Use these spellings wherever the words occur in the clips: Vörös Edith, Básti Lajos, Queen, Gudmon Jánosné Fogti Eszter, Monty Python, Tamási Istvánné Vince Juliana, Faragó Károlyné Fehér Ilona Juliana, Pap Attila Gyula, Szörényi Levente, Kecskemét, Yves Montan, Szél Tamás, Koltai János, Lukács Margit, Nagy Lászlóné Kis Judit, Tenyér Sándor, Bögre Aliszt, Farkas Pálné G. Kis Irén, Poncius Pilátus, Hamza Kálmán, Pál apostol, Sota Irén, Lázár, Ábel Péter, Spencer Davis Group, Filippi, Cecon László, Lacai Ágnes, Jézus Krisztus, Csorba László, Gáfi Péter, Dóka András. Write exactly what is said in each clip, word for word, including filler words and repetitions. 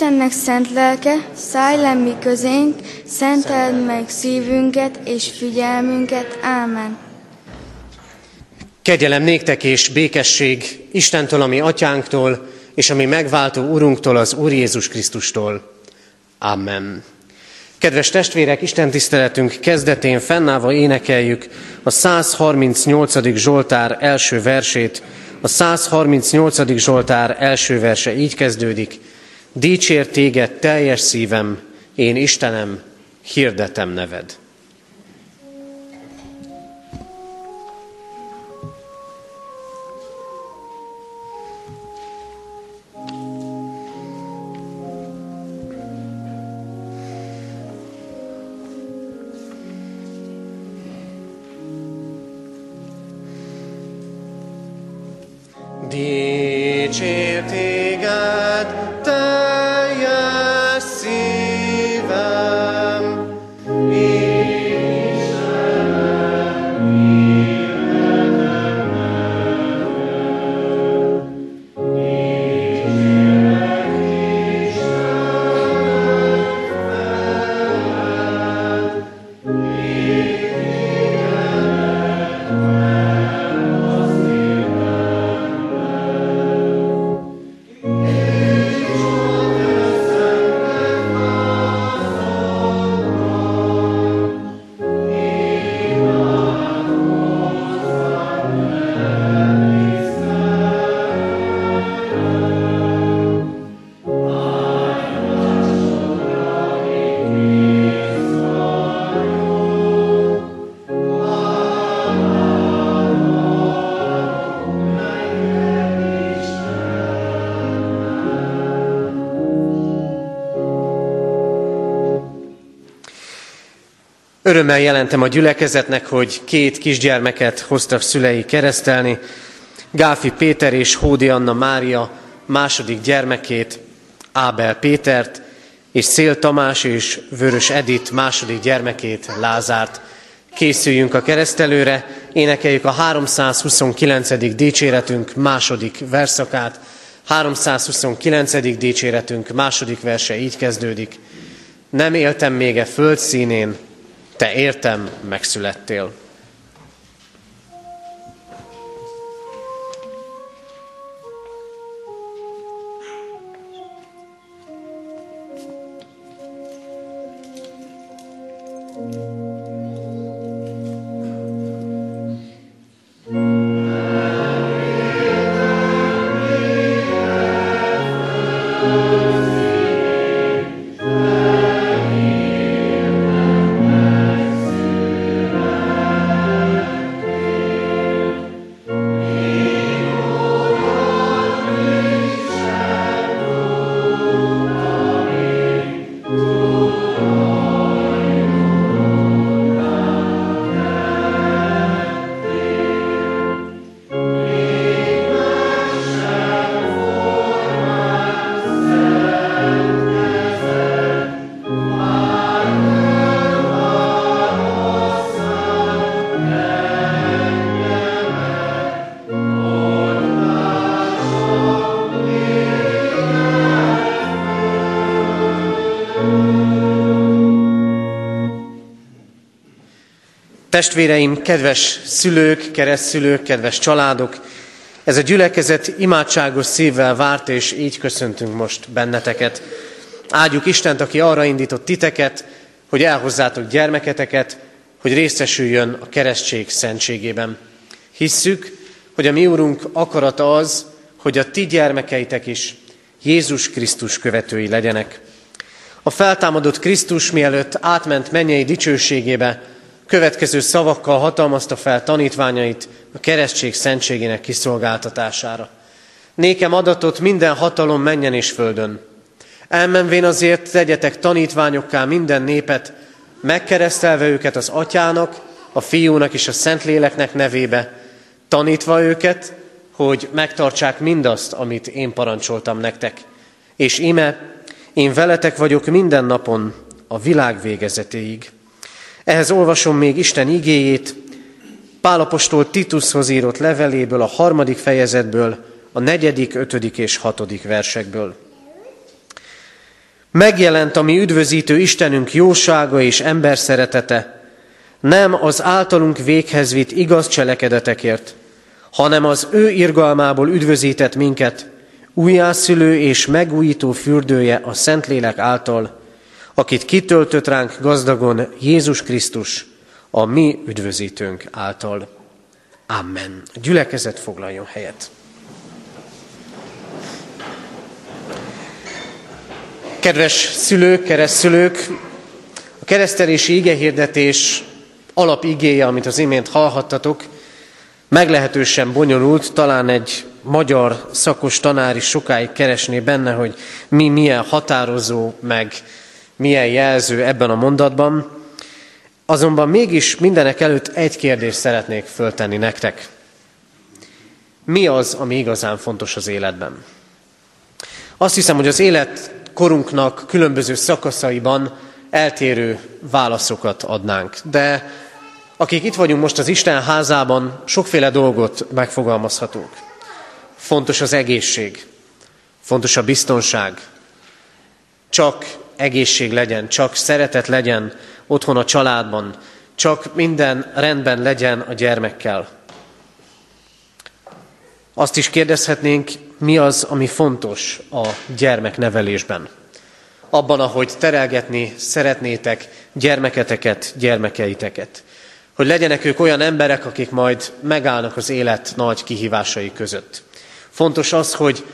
Istennek szent lelke, szállj le mi közénk, szenteld meg szívünket és figyelmünket. Ámen. Kegyelem néktek és békesség Istentől, a mi atyánktól, és a mi megváltó Urunktól, az Úr Jézus Krisztustól. Amen. Kedves testvérek, Isten tiszteletünk kezdetén fennállva énekeljük a száz harmincnyolcadik Zsoltár első versét. A száz harmincnyolcadik Zsoltár első verse így kezdődik. Dicsér téged teljes szívem, én Istenem, hirdetem neved. Dicsér téged, teljes szívem, én Istenem, hirdetem neved. Dicsérlek, Istenem, veled, én tigedet Örömmel jelentem a gyülekezetnek, hogy két kisgyermeket hoztak szülei keresztelni, Gáfi Péter és Hódi Anna Mária második gyermekét, Ábel Pétert, és Szél Tamás és Vörös Edith második gyermekét, Lázárt. Készüljünk a keresztelőre, énekeljük a háromszázhuszonkilencedik dicséretünk második versszakát. háromszázhuszonkilencedik dicséretünk második verse így kezdődik. Nem éltem még e föld színén, te értem megszülettél. Testvéreim, kedves szülők, keresztszülők, kedves családok, ez a gyülekezet imádságos szívvel várt, és így köszöntünk most benneteket. Áldjuk Istent, aki arra indított titeket, hogy elhozzátok gyermeketeket, hogy részesüljön a keresztség szentségében. Hisszük, hogy a mi Úrunk akarata az, hogy a ti gyermekeitek is Jézus Krisztus követői legyenek. A feltámadott Krisztus, mielőtt átment mennyei dicsőségébe, következő szavakkal hatalmazta fel tanítványait a keresztség szentségének kiszolgáltatására. Nékem adatot minden hatalom mennyen és földön. Elmenvén azért tegyetek tanítványokká minden népet, megkeresztelve őket az Atyának, a Fiúnak és a Szentléleknek nevébe, tanítva őket, hogy megtartsák mindazt, amit én parancsoltam nektek. És íme, én veletek vagyok minden napon a világ végezetéig. Ehhez olvasom még Isten igéjét, Pál apostol Tituszhoz írott leveléből, a harmadik fejezetből, a negyedik, ötödik és hatodik versekből. Megjelent a mi üdvözítő Istenünk jósága és emberszeretete, nem az általunk véghez vitt igaz cselekedetekért, hanem az ő irgalmából üdvözített minket, újjászülő és megújító fürdője a Szentlélek által, akit kitöltött ránk gazdagon Jézus Krisztus, a mi üdvözítőnk által. Amen. A gyülekezet foglaljon helyet. Kedves szülők, keresztszülők, a keresztelési igehirdetés alapigéje, amit az imént hallhattatok, meglehetősen bonyolult, talán egy magyar szakos tanár is sokáig keresné benne, hogy mi milyen határozó, meg milyen jelző ebben a mondatban. Azonban mégis mindenek előtt egy kérdést szeretnék föltenni nektek. Mi az, ami igazán fontos az életben? Azt hiszem, hogy az életkorunknak különböző szakaszaiban eltérő válaszokat adnánk, de akik itt vagyunk most az Isten házában, sokféle dolgot megfogalmazhatunk. Fontos az egészség, fontos a biztonság, csak egészség legyen, csak szeretet legyen otthon a családban, csak minden rendben legyen a gyermekkel. Azt is kérdezhetnénk, mi az, ami fontos a gyermeknevelésben. Abban, ahogy terelgetni szeretnétek gyermeketeket, gyermekeiteket. Hogy legyenek ők olyan emberek, akik majd megállnak az élet nagy kihívásai között. Fontos az, hogy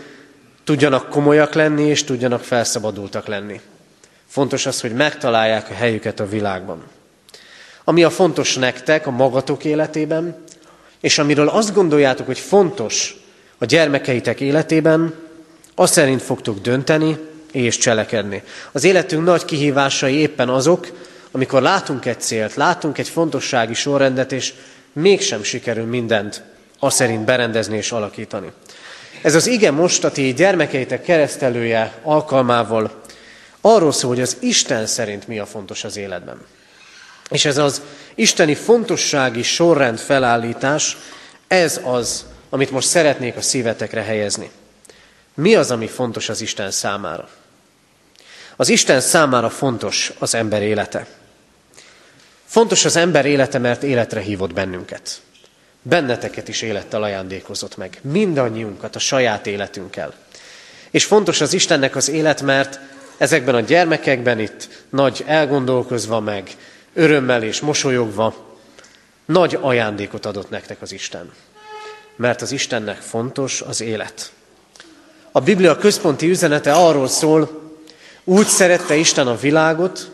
tudjanak komolyak lenni, és tudjanak felszabadultak lenni. Fontos az, hogy megtalálják a helyüket a világban. Ami a fontos nektek, a magatok életében, és amiről azt gondoljátok, hogy fontos a gyermekeitek életében, azt szerint fogtok dönteni és cselekedni. Az életünk nagy kihívásai éppen azok, amikor látunk egy célt, látunk egy fontossági sorrendet, és mégsem sikerül mindent azt szerint berendezni és alakítani. Ez az ige most a ti gyermekeitek keresztelője alkalmával arról szól, hogy az Isten szerint mi a fontos az életben. És ez az isteni fontossági sorrend felállítás, ez az, amit most szeretnék a szívetekre helyezni. Mi az, ami fontos az Isten számára? Az Isten számára fontos az ember élete. Fontos az ember élete, mert életre hívott bennünket. Benneteket is élettel ajándékozott meg. Mindannyiunkat a saját életünkkel. És fontos az Istennek az élet, mert ezekben a gyermekekben itt nagy elgondolkozva meg, örömmel és mosolyogva nagy ajándékot adott nektek az Isten. Mert az Istennek fontos az élet. A Biblia központi üzenete arról szól, úgy szerette Isten a világot,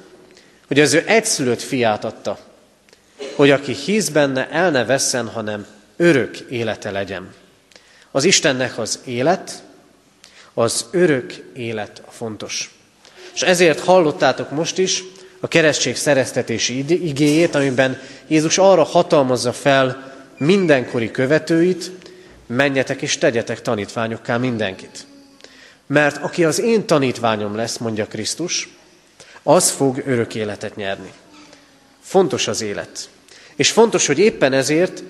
hogy az ő egyszülött fiát adta, hogy aki hisz benne, el ne vesszen, hanem örök élete legyen. Az Istennek az élet, az örök élet a fontos. És ezért hallottátok most is a keresztség szereztetési igéjét, amiben Jézus arra hatalmazza fel mindenkori követőit, menjetek és tegyetek tanítványokká mindenkit. Mert aki az én tanítványom lesz, mondja Krisztus, az fog örök életet nyerni. Fontos az élet. És fontos, hogy éppen ezért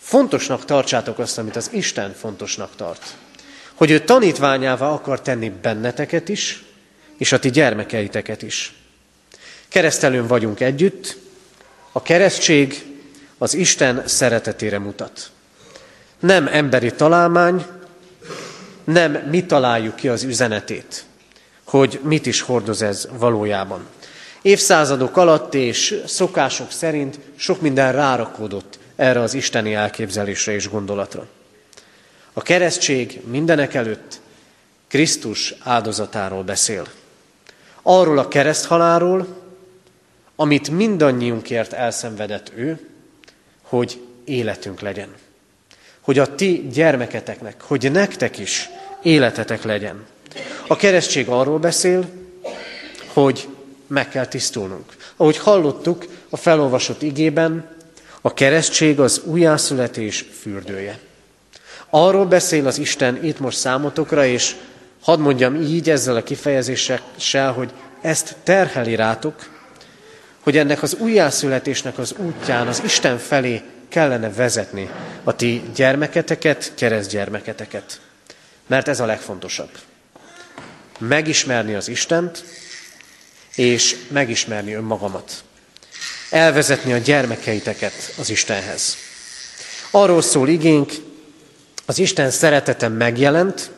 fontosnak tartsátok azt, amit az Isten fontosnak tart. Hogy ő tanítványává akar tenni benneteket is, és a ti gyermekeiteket is. Keresztelőn vagyunk együtt, a keresztség az Isten szeretetére mutat. Nem emberi találmány, nem mi találjuk ki az üzenetét, hogy mit is hordoz ez valójában. Évszázadok alatt és szokások szerint sok minden rárakódott erre az isteni elképzelésre és gondolatra. A keresztség mindenek előtt Krisztus áldozatáról beszél. Arról a kereszthalálról, amit mindannyiunkért elszenvedett ő, hogy életünk legyen. Hogy a ti gyermeketeknek, hogy nektek is életetek legyen. A keresztség arról beszél, hogy meg kell tisztulnunk. Ahogy hallottuk a felolvasott igében, a keresztség az újjászületés fürdője. Arról beszél az Isten itt most számotokra, és hadd mondjam így ezzel a kifejezéssel, hogy ezt terheli rátok, hogy ennek az újjászületésnek az útján az Isten felé kellene vezetni a ti gyermeketeket, keresztgyermeketeket. Mert ez a legfontosabb. megismerni az Istent, és megismerni önmagamat. Elvezetni a gyermekeiteket az Istenhez. Arról szól igénk, az Isten szeretete megjelent,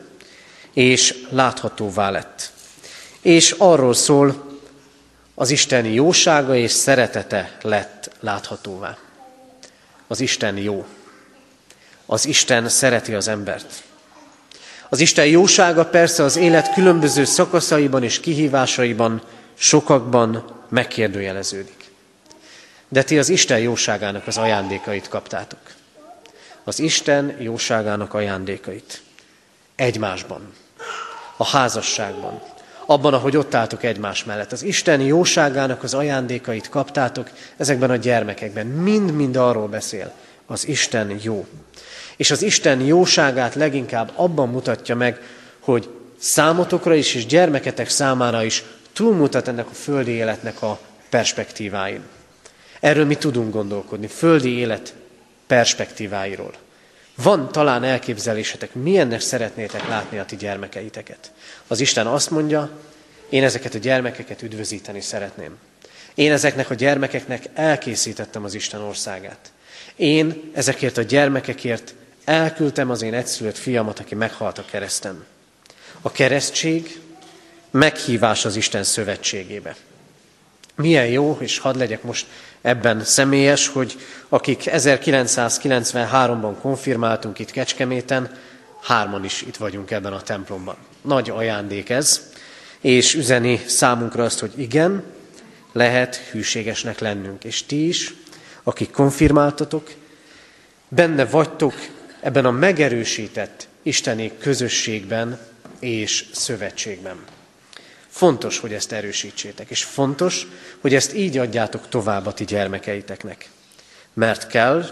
és láthatóvá lett. És arról szól, az Isteni jósága és szeretete lett láthatóvá. Az Isten jó. Az Isten szereti az embert. Az Isten jósága persze az élet különböző szakaszaiban és kihívásaiban sokakban megkérdőjeleződik. De ti az Isten jóságának az ajándékait kaptátok. Az Isten jóságának ajándékait. Egymásban. A házasságban. Abban, ahogy ott álltok egymás mellett. Az Isten jóságának az ajándékait kaptátok ezekben a gyermekekben. Mind-mind arról beszél. Az Isten jó. És az Isten jóságát leginkább abban mutatja meg, hogy számotokra is, és gyermeketek számára is túlmutat ennek a földi életnek a perspektíváin. Erről mi tudunk gondolkodni, földi élet perspektíváiról. Van talán elképzelésetek, milyennek szeretnétek látni a ti gyermekeiteket. Az Isten azt mondja, én ezeket a gyermekeket üdvözíteni szeretném. Én ezeknek a gyermekeknek elkészítettem az Isten országát. Én ezekért a gyermekekért elküldtem az én egyszülött fiamat, aki meghalt a kereszten. A keresztség meghívás az Isten szövetségébe. Milyen jó, és hadd legyek most ebben személyes, hogy akik ezerkilencszázkilencvenháromban konfirmáltunk itt Kecskeméten, hárman is itt vagyunk ebben a templomban. Nagy ajándék ez, és üzeni számunkra azt, hogy igen, lehet hűségesnek lennünk, és ti is, akik konfirmáltatok, benne vagytok ebben a megerősített isteni közösségben és szövetségben. Fontos, hogy ezt erősítsétek, és fontos, hogy ezt így adjátok tovább a ti gyermekeiteknek. Mert kell,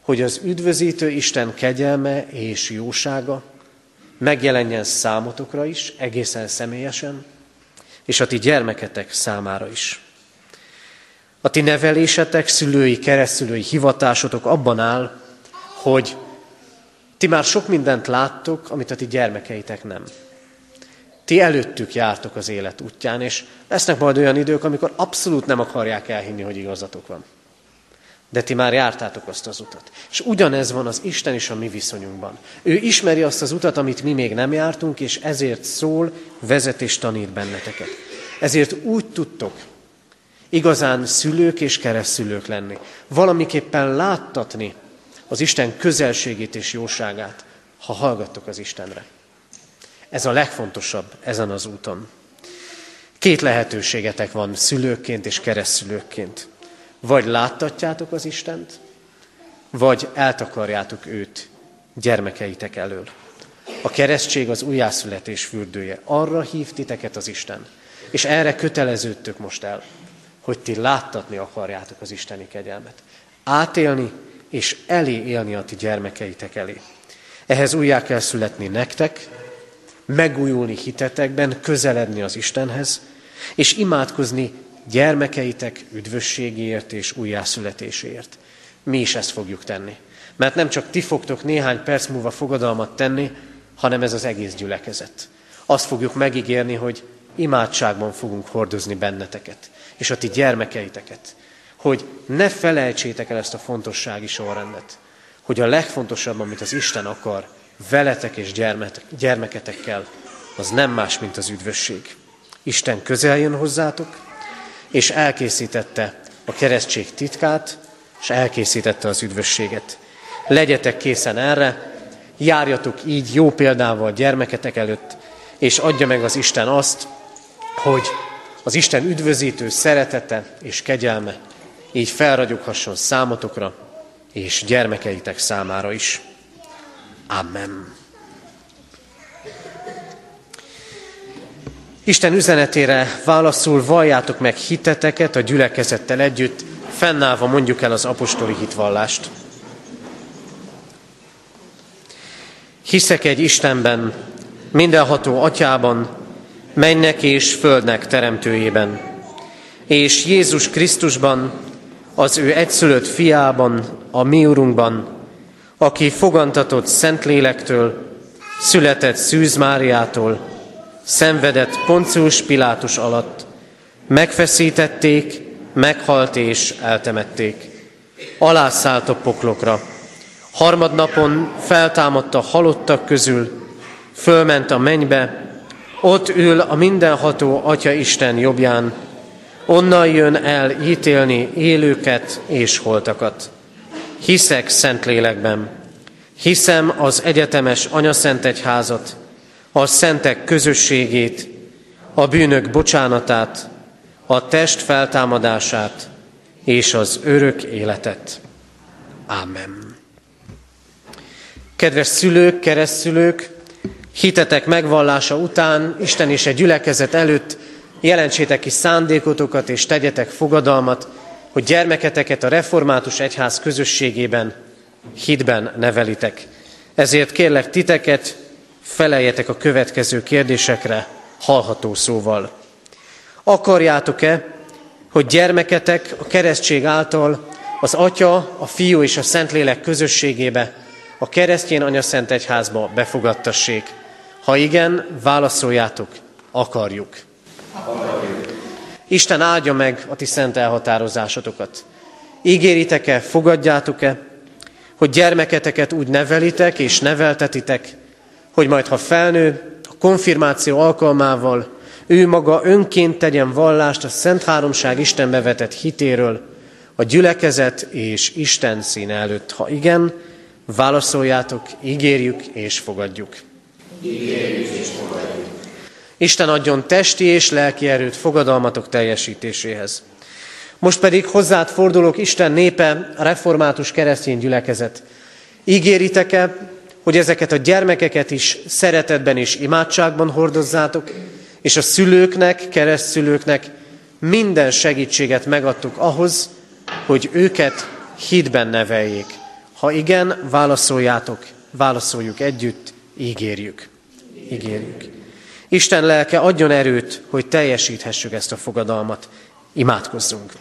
hogy az üdvözítő Isten kegyelme és jósága megjelenjen számotokra is, egészen személyesen, és a ti gyermeketek számára is. A ti nevelésetek, szülői, keresztszülői hivatásotok abban áll, hogy ti már sok mindent láttok, amit a ti gyermekeitek nem. Ti előttük jártok az élet útján, és lesznek majd olyan idők, amikor abszolút nem akarják elhinni, hogy igazatok van. De ti már jártátok azt az utat. És ugyanez van az Isten is a mi viszonyunkban. Ő ismeri azt az utat, amit mi még nem jártunk, és ezért szól, vezet és tanít benneteket. Ezért úgy tudtok igazán szülők és keresztszülők lenni. Valamiképpen láttatni az Isten közelségét és jóságát, ha hallgattok az Istenre. Ez a legfontosabb ezen az úton. Két lehetőségetek van szülőként és keresztszülőként. Vagy láttatjátok az Istent, vagy eltakarjátok őt gyermekeitek elől. A keresztség az újjászületés fürdője. Arra hív titeket az Isten. És erre köteleződtök most el, hogy ti láttatni akarjátok az isteni kegyelmet. Átélni és elé élni a ti gyermekeitek elé. Ehhez újjá kell születni nektek, megújulni hitetekben, közeledni az Istenhez, és imádkozni gyermekeitek üdvösségéért és újjászületéséért. Mi is ezt fogjuk tenni. Mert nem csak ti fogtok néhány perc múlva fogadalmat tenni, hanem ez az egész gyülekezet. Azt fogjuk megígérni, hogy imádságban fogunk hordozni benneteket, és a ti gyermekeiteket, hogy ne felejtsétek el ezt a fontossági sorrendet, hogy a legfontosabb, amit az Isten akar, veletek és gyermeketekkel, az nem más, mint az üdvösség. Isten közel jön hozzátok, és elkészítette a keresztség titkát, és elkészítette az üdvösséget. Legyetek készen erre, járjatok így jó példával gyermeketek előtt, és adja meg az Isten azt, hogy az Isten üdvözítő szeretete és kegyelme így felragyoghasson számotokra, és gyermekeitek számára is. Amen. Isten üzenetére válaszul valljátok meg hiteteket a gyülekezettel együtt, fennállva mondjuk el az apostoli hitvallást. Hiszek egy Istenben, mindenható Atyában, mennek és földnek teremtőjében, és Jézus Krisztusban, az ő egyszülött fiában, a mi Urunkban, aki fogantatott Szentlélektől, született Szűz Máriától, szenvedett Poncius Pilátus alatt, megfeszítették, meghalt és eltemették. Alászállt a poklokra. Harmadnapon feltámadt a halottak közül, fölment a mennybe, ott ül a mindenható Atya Isten jobbján, onnan jön el ítélni élőket és holtakat. Hiszek Szentlélekben, hiszem az egyetemes anyaszentegyházat, a szentek közösségét, a bűnök bocsánatát, a test feltámadását és az örök életet. Ámen. Kedves szülők, keresztszülők, hitetek megvallása után, Isten és egy gyülekezet előtt jelentsétek ki szándékotokat és tegyetek fogadalmat, hogy gyermeketeket a református egyház közösségében, hitben nevelitek. Ezért kérlek titeket, feleljetek a következő kérdésekre hallható szóval. Akarjátok-e, hogy gyermeketek a keresztség által az Atya, a Fiú és a Szentlélek közösségébe, a keresztjén anyaszentegyházba befogadtassék? Ha igen, válaszoljátok, akarjuk. akarjuk. Isten áldja meg a ti szent elhatározásotokat. Ígéritek-e, fogadjátok-e, hogy gyermeketeket úgy nevelitek és neveltetitek, hogy majd, ha felnő, a konfirmáció alkalmával ő maga önként tegyen vallást a Szent Háromság Istenbe vetett hitéről, a gyülekezet és Isten színe előtt? Ha igen, válaszoljátok, ígérjük és fogadjuk. Ígérjük és fogadjuk. Isten adjon testi és lelki erőt fogadalmatok teljesítéséhez. Most pedig hozzád fordulok, Isten népe, a református keresztény gyülekezet. Ígéritek-e, hogy ezeket a gyermekeket is szeretetben és imádságban hordozzátok, és a szülőknek, keresztszülőknek minden segítséget megadtuk ahhoz, hogy őket hitben neveljék? Ha igen, válaszoljátok, válaszoljuk együtt, ígérjük. Ígérjük. Isten lelke adjon erőt, hogy teljesíthessük ezt a fogadalmat. Imádkozzunk.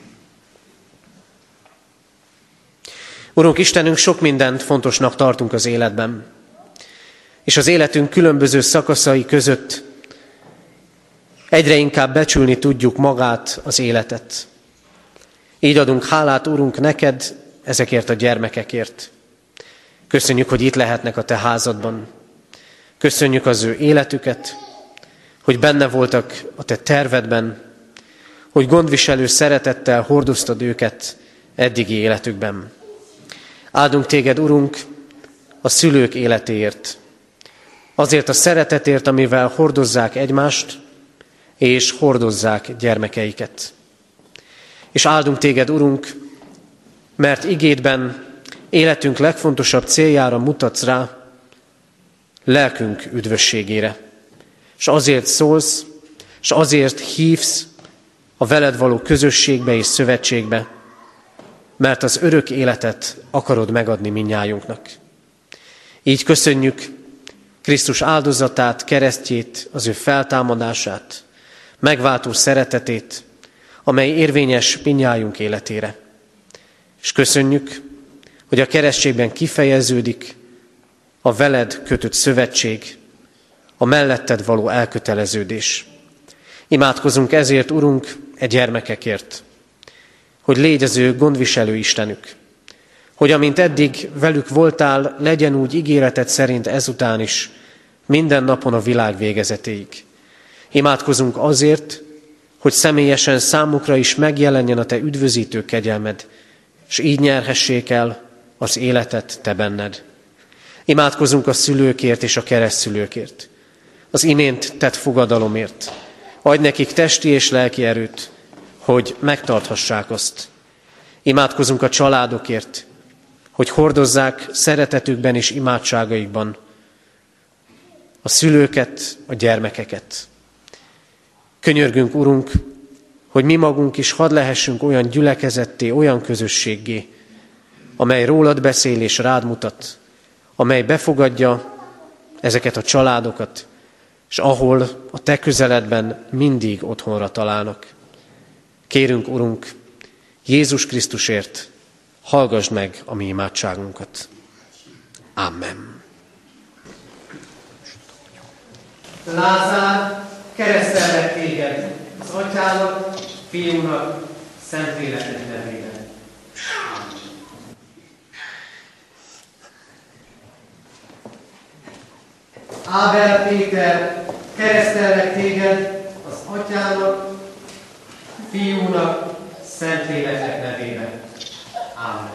Urunk Istenünk, sok mindent fontosnak tartunk az életben. És az életünk különböző szakaszai között egyre inkább becsülni tudjuk magát, az életet. Így adunk hálát, Urunk, neked ezekért a gyermekekért. Köszönjük, hogy itt lehetnek a te házadban. Köszönjük az ő életüket, hogy benne voltak a te tervedben, hogy gondviselő szeretettel hordoztad őket eddigi életükben. Áldunk téged, Urunk, a szülők életéért, azért a szeretetért, amivel hordozzák egymást, és hordozzák gyermekeiket. És áldunk téged, Urunk, mert igédben életünk legfontosabb céljára mutatsz rá, lelkünk üdvösségére. És azért szólsz, és azért hívsz a veled való közösségbe és szövetségbe, mert az örök életet akarod megadni mindnyájunknak. Így köszönjük Krisztus áldozatát, keresztjét, az ő feltámadását, megváltó szeretetét, amely érvényes mindnyájunk életére. És köszönjük, hogy a keresztségben kifejeződik a veled kötött szövetség, a melletted való elköteleződés. Imádkozunk ezért, Urunk, e gyermekekért, hogy légy az ő gondviselő Istenük, hogy amint eddig velük voltál, legyen úgy ígéreted szerint ezután is, minden napon a világ végezetéig. Imádkozunk azért, hogy személyesen számukra is megjelenjen a te üdvözítő kegyelmed, és így nyerhessék el az életet te benned. Imádkozunk a szülőkért és a keresztszülőkért, az imént tett fogadalomért. Adj nekik testi és lelki erőt, hogy megtarthassák azt. Imádkozunk a családokért, hogy hordozzák szeretetükben és imádságaikban a szülőket, a gyermekeket. Könyörgünk, Urunk, hogy mi magunk is hadd lehessünk olyan gyülekezetté, olyan közösséggé, amely rólad beszél és rád mutat, amely befogadja ezeket a családokat, és ahol a te közeledben mindig otthonra találnak. Kérünk, Urunk, Jézus Krisztusért, hallgass meg a mi imádságunkat. Amen. Lázár, keresztellek téged az Atyának, Fiúnak, Szentléleknek nevében. Ábel Péter, keresztellek téged az Atyának, Fiúnak, Szentléleknek nevében. Ámen.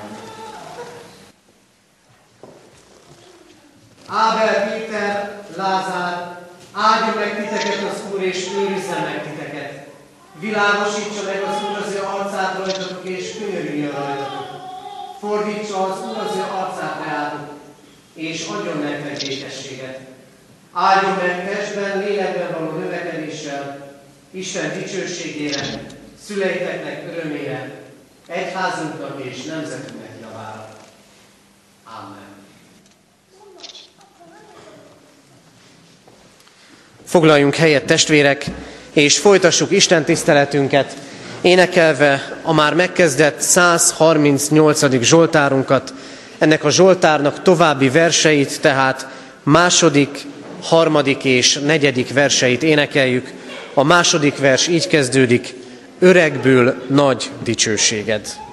Ábel Péter, Lázár, áldja meg titeket az Úr, és őrizze meg titeket. Világosítsa meg az Úr az ő arcát rajtatok, és könyörüljön rajtatok. Fordítsa az Úr az ő arcát reátok, és adjon nektek békességet. Áldjon meg testben, lélekben való növekedéssel, Isten dicsőségére, szüleiteknek örömére, egyházunknak és nemzetünknek javára. Ámen. Foglaljunk helyet, testvérek, és folytassuk Isten tiszteletünket, énekelve a már megkezdett száz harmincnyolcadik zsoltárunkat, ennek a zsoltárnak további verseit, tehát második, harmadik és negyedik verseit énekeljük. A második vers így kezdődik: Öregből nagy dicsőséged. Amen.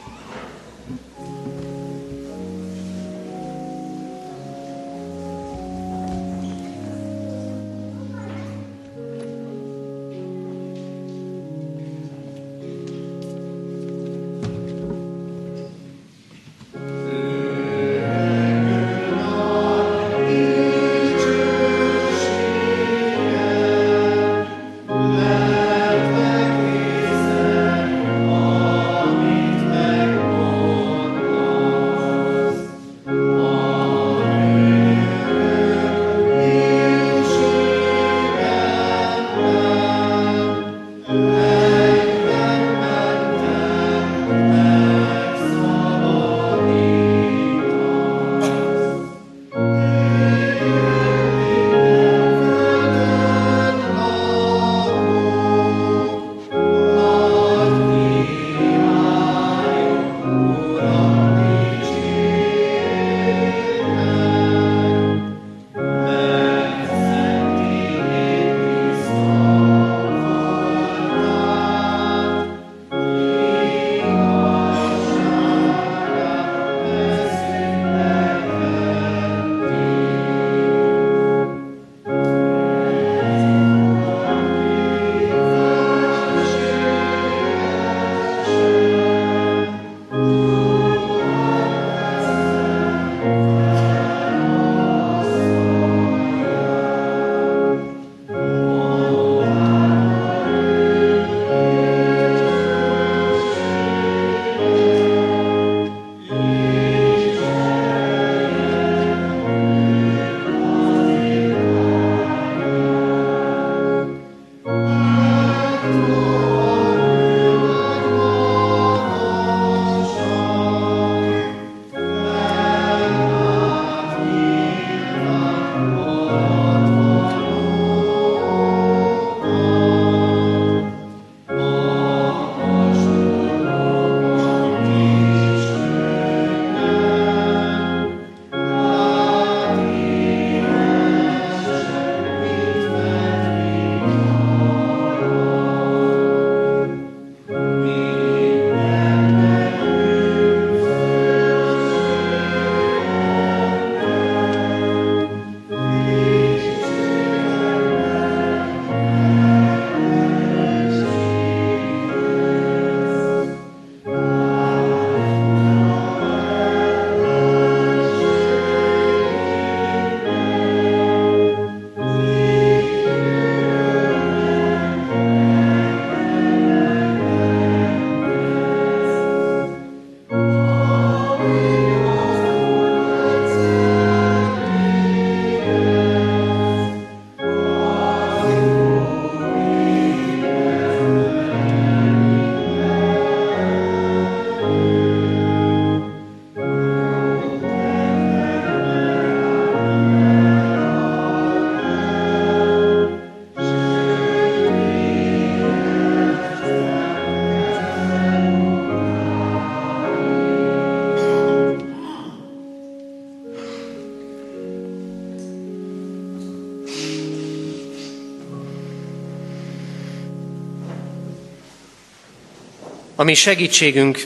a mi segítségünk,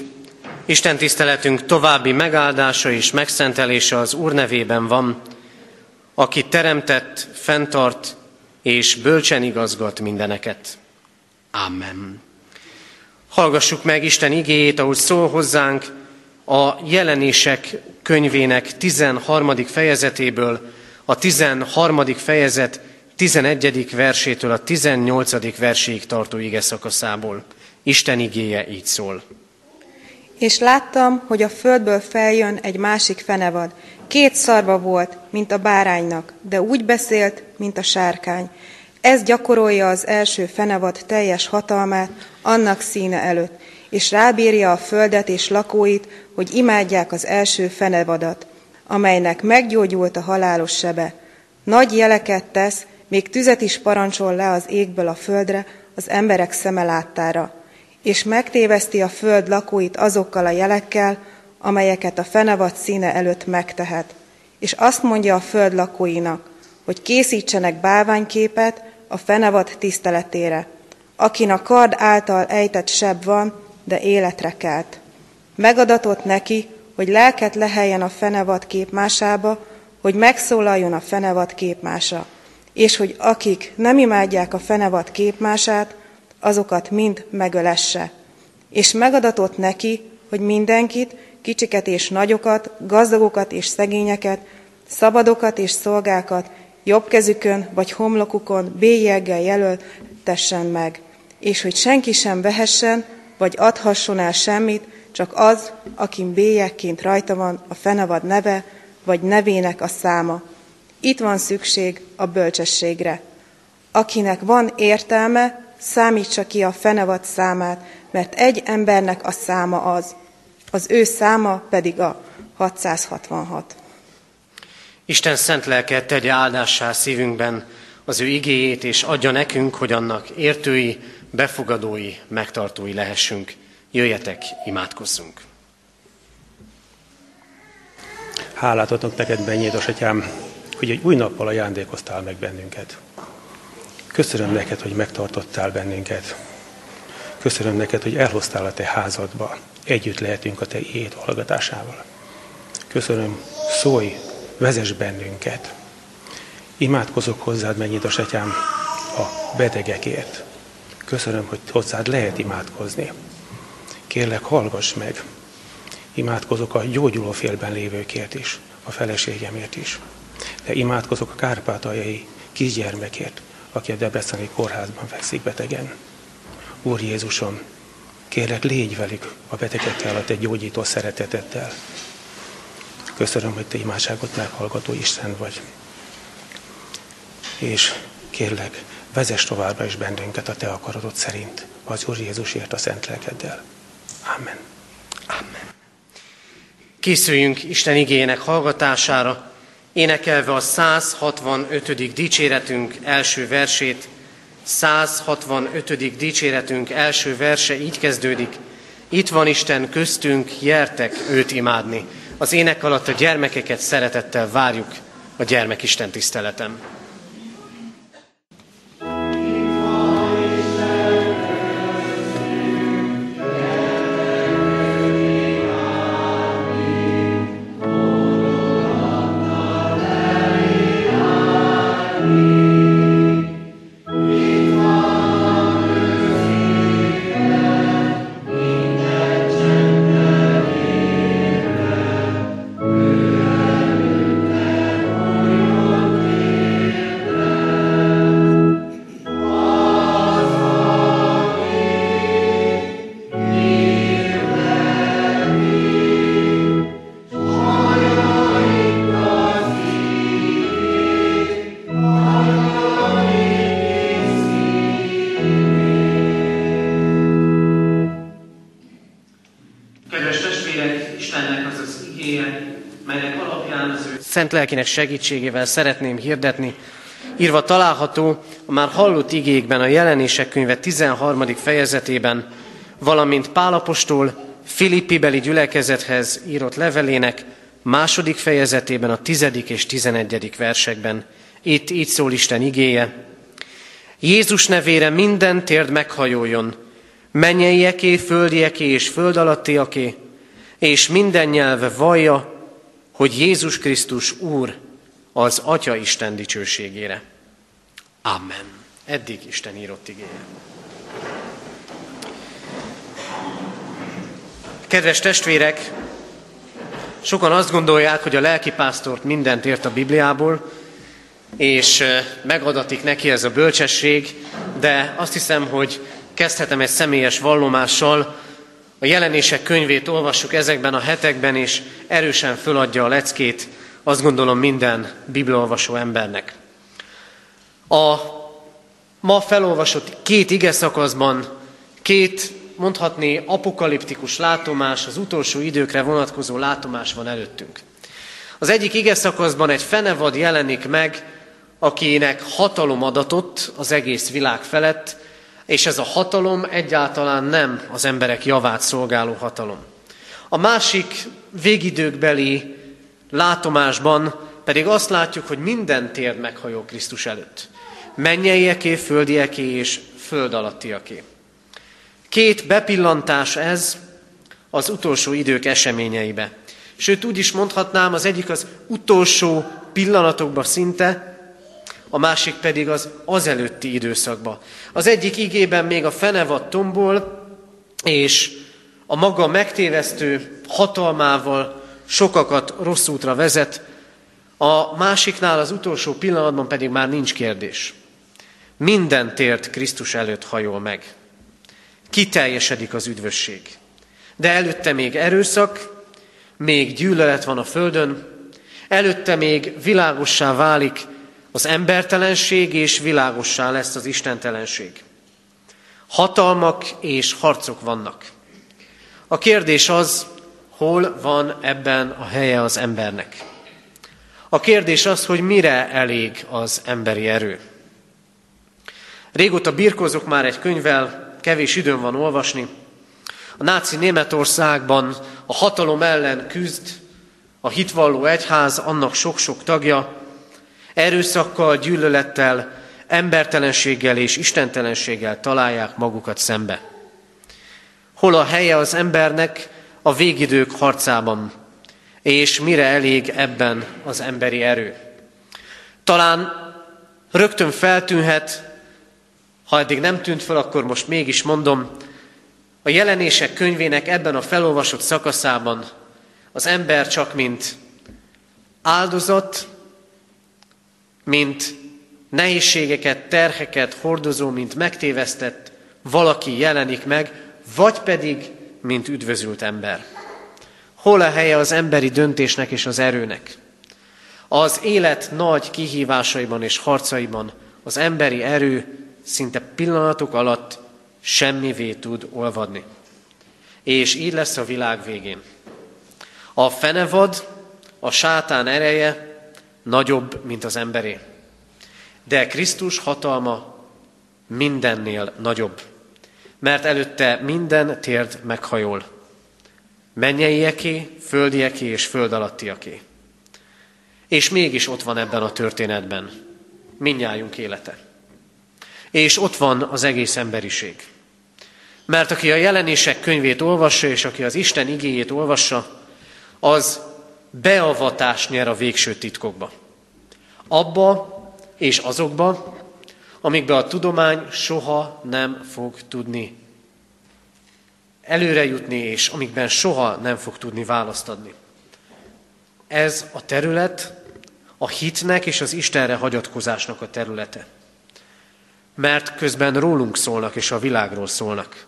Isten tiszteletünk további megáldása és megszentelése az Úr nevében van, aki teremtett, fenntart és bölcsen igazgat mindeneket. Amen. Hallgassuk meg Isten igéjét, ahogy szól hozzánk a Jelenések könyvének tizenharmadik fejezetéből, a tizenharmadik fejezet tizenegyedik versétől a tizennyolcadik verséig tartó ige szakaszából. Isten igéje így szól. És láttam, hogy a földből feljön egy másik fenevad. Két szarva volt, mint a báránynak, de úgy beszélt, mint a sárkány. Ez gyakorolja az első fenevad teljes hatalmát annak színe előtt, és rábírja a földet és lakóit, hogy imádják az első fenevadat, amelynek meggyógyult a halálos sebe. Nagy jeleket tesz, még tüzet is parancsol le az égből a földre, az emberek szeme láttára, és megtéveszti a föld lakóit azokkal a jelekkel, amelyeket a fenevad színe előtt megtehet. És azt mondja a föld lakóinak, hogy készítsenek bálványképet a fenevad tiszteletére, akin a kard által ejtett seb van, de életre kelt. Megadatott neki, hogy lelket leheljen a fenevad képmásába, hogy megszólaljon a fenevad képmása, és hogy akik nem imádják a fenevad képmását, azokat mind megölesse. És megadatott neki, hogy mindenkit, kicsiket és nagyokat, gazdagokat és szegényeket, szabadokat és szolgákat jobbkezükön vagy homlokukon bélyeggel jelöltessen meg, és hogy senki sem vehessen, vagy adhasson el semmit, csak az, akin bélyegként rajta van a fenevad neve, vagy nevének a száma. Itt van szükség a bölcsességre. Akinek van értelme, számítsa ki a fenevad számát, mert egy embernek a száma az, az ő száma pedig a hatszázhatvanhat. Isten szent lelke tegye áldássá szívünkben az ő igéjét, és adja nekünk, hogy annak értői, befogadói, megtartói lehessünk. Jöjjetek, imádkozzunk! Hálát adunk neked, mennyi édesatyám, hogy egy új nappal ajándékoztál meg bennünket. Köszönöm neked, hogy megtartottál bennünket. Köszönöm neked, hogy elhoztál a te házadba. Együtt lehetünk a te igéd hallgatásával. Köszönöm, szólj, vezess bennünket. Imádkozok hozzád, mennyi édesatyám, a betegekért. Köszönöm, hogy hozzád lehet imádkozni. Kérlek, hallgass meg. Imádkozok a gyógyulófélben lévőkért is, a feleségemért is. De imádkozok a kárpátaljai kisgyermekért, aki a debreceni kórházban fekszik betegen. Úr Jézusom, kérlek, légy velük a betegekkel, a te gyógyító szereteteddel. Köszönöm, hogy te imádságot meghallgató Isten vagy. És kérlek, vezess továbbra is bennünket a te akaratod szerint, az Úr Jézusért a szent lelkeddel. Amen. Amen. Készüljünk Isten igéjének hallgatására, énekelve a száz hatvanötödik dicséretünk első versét. száz hatvanötödik dicséretünk első verse így kezdődik. Itt van Isten köztünk, jertek őt imádni. Az ének alatt a gyermekeket szeretettel várjuk a gyermekisten tiszteleten. Szent lelkének segítségével szeretném hirdetni. Írva található a már hallott igékben a Jelenések könyve tizenharmadik fejezetében, valamint Pál apostol Filippi beli gyülekezethez írott levelének második fejezetében a tizedik és tizenegyedik versekben. Itt így szól Isten igéje. Jézus nevére minden térd meghajoljon, mennyieké, földieké és föld alattiaké, és minden nyelve vallja, hogy Jézus Krisztus Úr az Atya Isten dicsőségére. Amen. Eddig Isten írott igéje. Kedves testvérek, sokan azt gondolják, hogy a lelkipásztort mindent ért a Bibliából, és megadatik neki ez a bölcsesség, de azt hiszem, hogy kezdhetem egy személyes vallomással. A Jelenések könyvét olvassuk ezekben a hetekben, és erősen föladja a leckét, azt gondolom, minden bibliaolvasó embernek. A ma felolvasott két igeszakaszban két, mondhatni, apokaliptikus látomás, az utolsó időkre vonatkozó látomás van előttünk. Az egyik igeszakaszban egy fenevad jelenik meg, akinek hatalom adatott az egész világ felett, és ez a hatalom egyáltalán nem az emberek javát szolgáló hatalom. A másik végidőkbeli látomásban pedig azt látjuk, hogy minden térd meghajol Krisztus előtt. Mennyeieké, földieké és föld alattiaké. Két bepillantás ez az utolsó idők eseményeibe. Sőt, úgy is mondhatnám, az egyik az utolsó pillanatokba szinte, a másik pedig az azelőtti időszakba. Az egyik igében még a fenevad tombol, és a maga megtévesztő hatalmával sokakat rossz útra vezet, a másiknál az utolsó pillanatban pedig már nincs kérdés. Minden tért Krisztus előtt hajol meg. Kiteljesedik az üdvösség. De előtte még erőszak, még gyűlölet van a földön, előtte még világossá válik az embertelenség, és világossá lesz az istentelenség. Hatalmak és harcok vannak. A kérdés az, hol van ebben a helye az embernek. A kérdés az, hogy mire elég az emberi erő. Régóta birkózok már egy könyvvel, kevés időm van olvasni. A náci Németországban a hatalom ellen küzd a hitvalló egyház, annak sok-sok tagja, erőszakkal, gyűlölettel, embertelenséggel és istentelenséggel találják magukat szembe. Hol a helye az embernek a végidők harcában, és mire elég ebben az emberi erő? Talán rögtön feltűnhet, ha eddig nem tűnt fel, akkor most mégis mondom, a Jelenések könyvének ebben a felolvasott szakaszában az ember csak mint áldozat, mint nehézségeket, terheket hordozó, mint megtévesztett valaki jelenik meg, vagy pedig, mint üdvözült ember. Hol a helye az emberi döntésnek és az erőnek? Az élet nagy kihívásaiban és harcaiban az emberi erő szinte pillanatok alatt semmivé tud olvadni. És így lesz a világ végén. A fenevad, a sátán ereje nagyobb, mint az emberé. De Krisztus hatalma mindennél nagyobb, mert előtte minden térd meghajol. Mennyeieké, földieké és föld alattiaké. És mégis ott van ebben a történetben mindnyájunk élete. És ott van az egész emberiség. Mert aki a Jelenések könyvét olvassa, és aki az Isten igéjét olvassa, az beavatást nyer a végső titkokba. Abba és azokba, amikbe a tudomány soha nem fog tudni előre jutni, és amikben soha nem fog tudni választ adni. Ez a terület a hitnek és az Istenre hagyatkozásnak a területe. Mert közben rólunk szólnak, és a világról szólnak.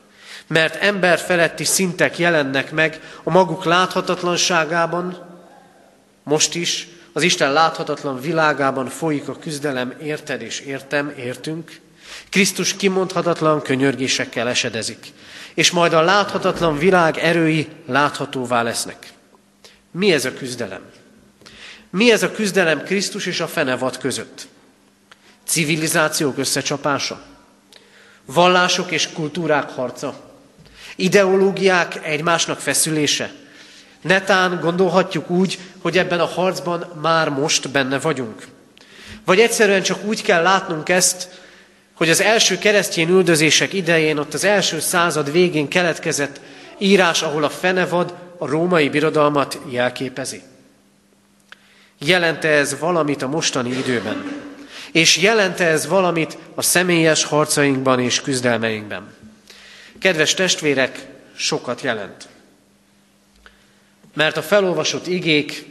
Mert emberfeletti szintek jelennek meg a maguk láthatatlanságában. Most is az Isten láthatatlan világában folyik a küzdelem, érted és értem, értünk. Krisztus kimondhatatlan könyörgésekkel esedezik, és majd a láthatatlan világ erői láthatóvá lesznek. Mi ez a küzdelem? Mi ez a küzdelem Krisztus és a fenevad között? Civilizációk összecsapása? Vallások és kultúrák harca? Ideológiák egymásnak feszülése? Netán gondolhatjuk úgy, hogy ebben a harcban már most benne vagyunk. Vagy egyszerűen csak úgy kell látnunk ezt, hogy az első keresztény üldözések idején, ott az első század végén keletkezett írás, ahol a fenevad a római birodalmat jelképezi. Jelente ez valamit a mostani időben, és jelente ez valamit a személyes harcainkban és küzdelmeinkben. Kedves testvérek, sokat jelent. Mert a felolvasott igék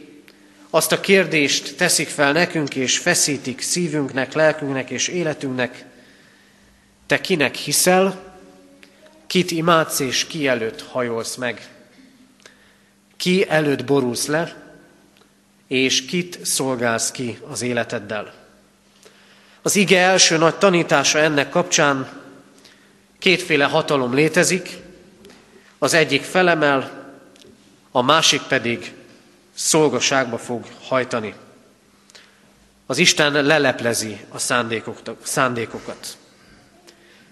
azt a kérdést teszik fel nekünk, és feszítik szívünknek, lelkünknek és életünknek: te kinek hiszel, kit imádsz és ki előtt hajolsz meg? Ki előtt borulsz le, és kit szolgálsz ki az életeddel? Az ige első nagy tanítása ennek kapcsán: kétféle hatalom létezik, az egyik felemel, a másik pedig szolgaságba fog hajtani. Az Isten leleplezi a szándékokat.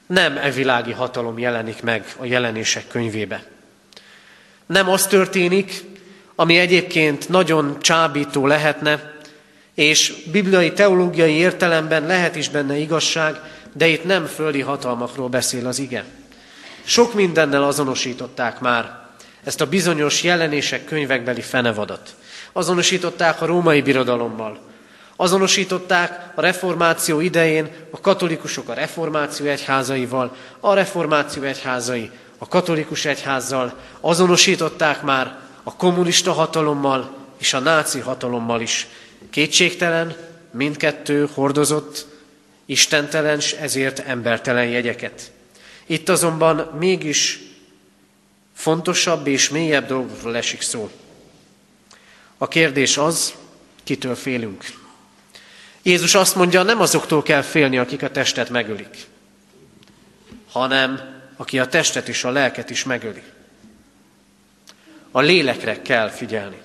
Nem e világi hatalom jelenik meg a jelenések könyvébe. Nem az történik, ami egyébként nagyon csábító lehetne, és bibliai, teológiai értelemben lehet is benne igazság, de itt nem földi hatalmakról beszél az ige. Sok mindennel azonosították már ezt a bizonyos jelenések könyvekbeli fenevadat. Azonosították a római birodalommal. Azonosították a reformáció idején a katolikusok a reformáció egyházaival, a reformáció egyházai a katolikus egyházzal, azonosították már a kommunista hatalommal és a náci hatalommal is. Kétségtelen, mindkettő hordozott istentelen, ezért embertelen jegyeket. Itt azonban mégis fontosabb és mélyebb dolgokról esik szó. A kérdés az, kitől félünk. Jézus azt mondja, nem azoktól kell félni, akik a testet megölik, hanem aki a testet és a lelket is megöli. A lélekre kell figyelni.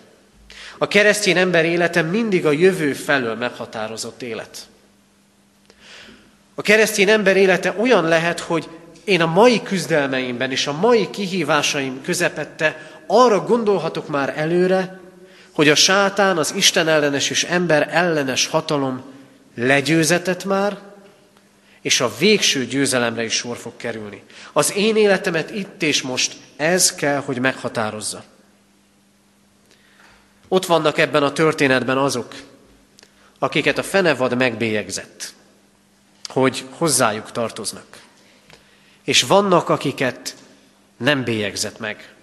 A keresztény ember élete mindig a jövő felől meghatározott élet. A keresztény ember élete olyan lehet, hogy én a mai küzdelmeimben és a mai kihívásaim közepette arra gondolhatok már előre, hogy a sátán, az Isten ellenes és ember ellenes hatalom legyőzetett már, és a végső győzelemre is sor fog kerülni. Az én életemet itt és most ez kell, hogy meghatározza. Ott vannak ebben a történetben azok, akiket a fenevad megbélyegzett, hogy hozzájuk tartoznak. És vannak, akiket nem bélyegzett meg.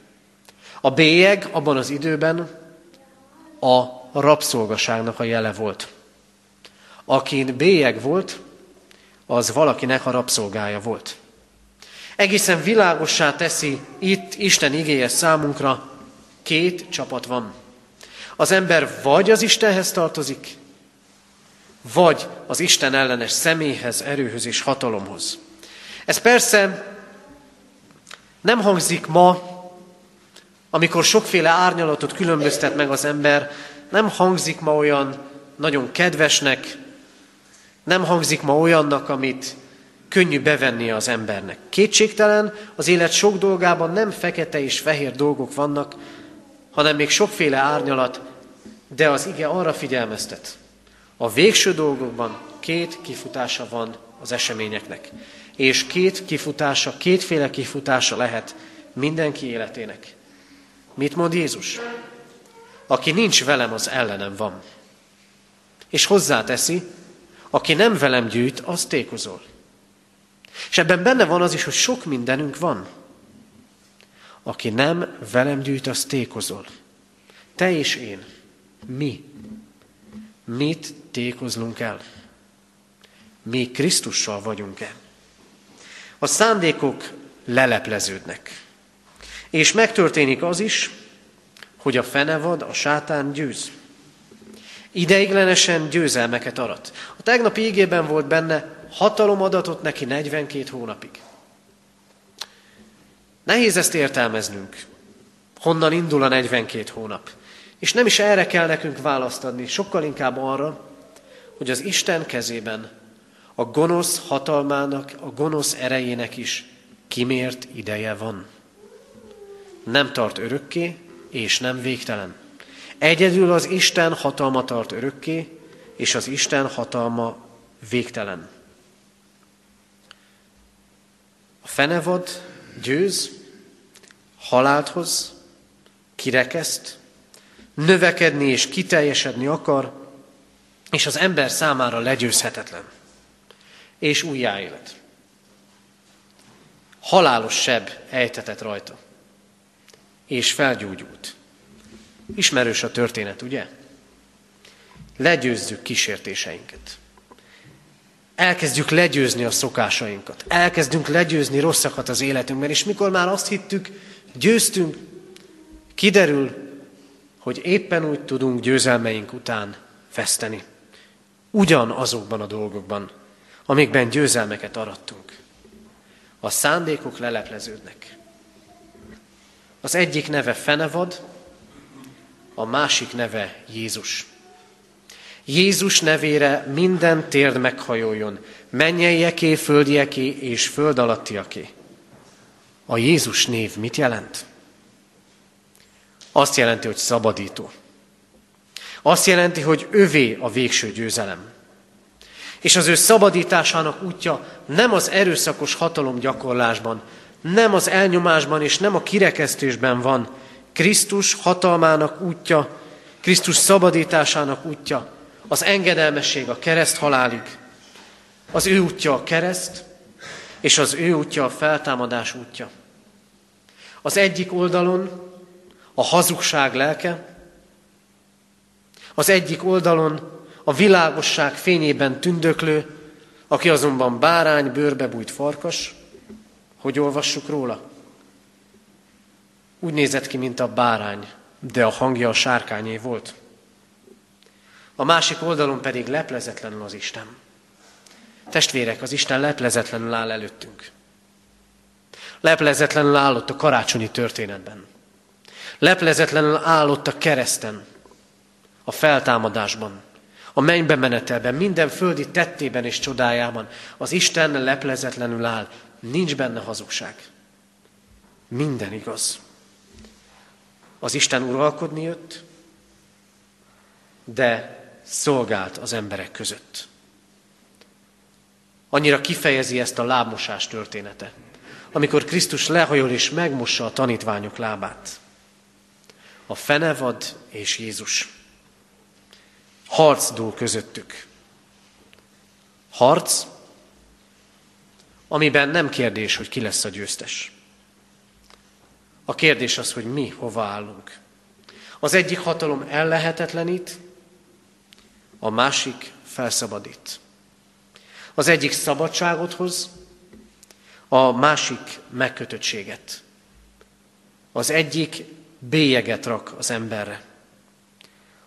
A bélyeg abban az időben a rabszolgaságnak a jele volt. Akin bélyeg volt, az valakinek a rabszolgája volt. Egészen világossá teszi itt Isten igéje számunkra, két csapat van. Az ember vagy az Istenhez tartozik, vagy az Isten ellenes személyhez, erőhöz és hatalomhoz. Ez persze nem hangzik ma, amikor sokféle árnyalatot különböztet meg az ember, nem hangzik ma olyan nagyon kedvesnek, nem hangzik ma olyannak, amit könnyű bevennie az embernek. Kétségtelen, az élet sok dolgában nem fekete és fehér dolgok vannak, hanem még sokféle árnyalat, de az ige arra figyelmeztet. A végső dolgokban két kifutása van az eseményeknek. És két kifutása, kétféle kifutása lehet mindenki életének. Mit mond Jézus? Aki nincs velem, az ellenem van. És hozzáteszi, aki nem velem gyűjt, az tékozol. És ebben benne van az is, hogy sok mindenünk van. Aki nem velem gyűjt, az tékozol. Te és én. Mi. Mit tékozlunk el? Mi Krisztussal vagyunk-e? A szándékok lelepleződnek. És megtörténik az is, hogy a fenevad, a sátán győz. Ideiglenesen győzelmeket arat. A tegnapi ígében volt benne, hatalom adatot neki negyvenkét hónapig. Nehéz ezt értelmeznünk. Honnan indul a negyvenkét hónap? És nem is erre kell nekünk választ adni, sokkal inkább arra, hogy az Isten kezében a gonosz hatalmának, a gonosz erejének is kimért ideje van. Nem tart örökké, és nem végtelen. Egyedül az Isten hatalma tart örökké, és az Isten hatalma végtelen. A fenevad győz, halált hoz, kirekeszt, növekedni és kiteljesedni akar, és az ember számára legyőzhetetlen. És újjáélet. Halálos seb ejtetett rajta, és felgyógyult. Ismerős a történet, ugye? Legyőzzük kísértéseinket. Elkezdjük legyőzni a szokásainkat. Elkezdünk legyőzni rosszakat az életünkben, és mikor már azt hittük, győztünk, kiderül, hogy éppen úgy tudunk győzelmeink után feszteni. Ugyanazokban a dolgokban, amikben győzelmeket arattunk. A szándékok lelepleződnek. Az egyik neve fenevad, a másik neve Jézus. Jézus nevére minden térd meghajoljon, mennyeieké, földieké és föld alattiaké. A Jézus név mit jelent? Azt jelenti, hogy szabadító. Azt jelenti, hogy övé a végső győzelem. És az ő szabadításának útja nem az erőszakos hatalomgyakorlásban, nem az elnyomásban és nem a kirekesztésben van. Krisztus hatalmának útja, Krisztus szabadításának útja, az engedelmesség a kereszt halálig, az ő útja a kereszt, és az ő útja a feltámadás útja. Az egyik oldalon a hazugság lelke, az egyik oldalon a világosság fényében tündöklő, aki azonban bárány, bőrbe bújt farkas. Hogy olvassuk róla? Úgy nézett ki, mint a bárány, de a hangja a sárkányé volt. A másik oldalon pedig leplezetlenül az Isten. Testvérek, az Isten leplezetlenül áll előttünk. Leplezetlenül állott a karácsonyi történetben. Leplezetlenül állott a kereszten, a feltámadásban, a mennybe menetelben, minden földi tettében és csodájában. Az Isten leplezetlenül áll, nincs benne hazugság. Minden igaz. Az Isten uralkodni jött, de szolgált az emberek között. Annyira kifejezi ezt a lábmosás története, amikor Krisztus lehajol és megmossa a tanítványok lábát. A fenevad és Jézus. Harc dúl közöttük. Harc, amiben nem kérdés, hogy ki lesz a győztes. A kérdés az, hogy mi hova állunk. Az egyik hatalom ellehetetlenít, a másik felszabadít. Az egyik szabadságot hoz, a másik megkötöttséget. Az egyik bélyeget rak az emberre.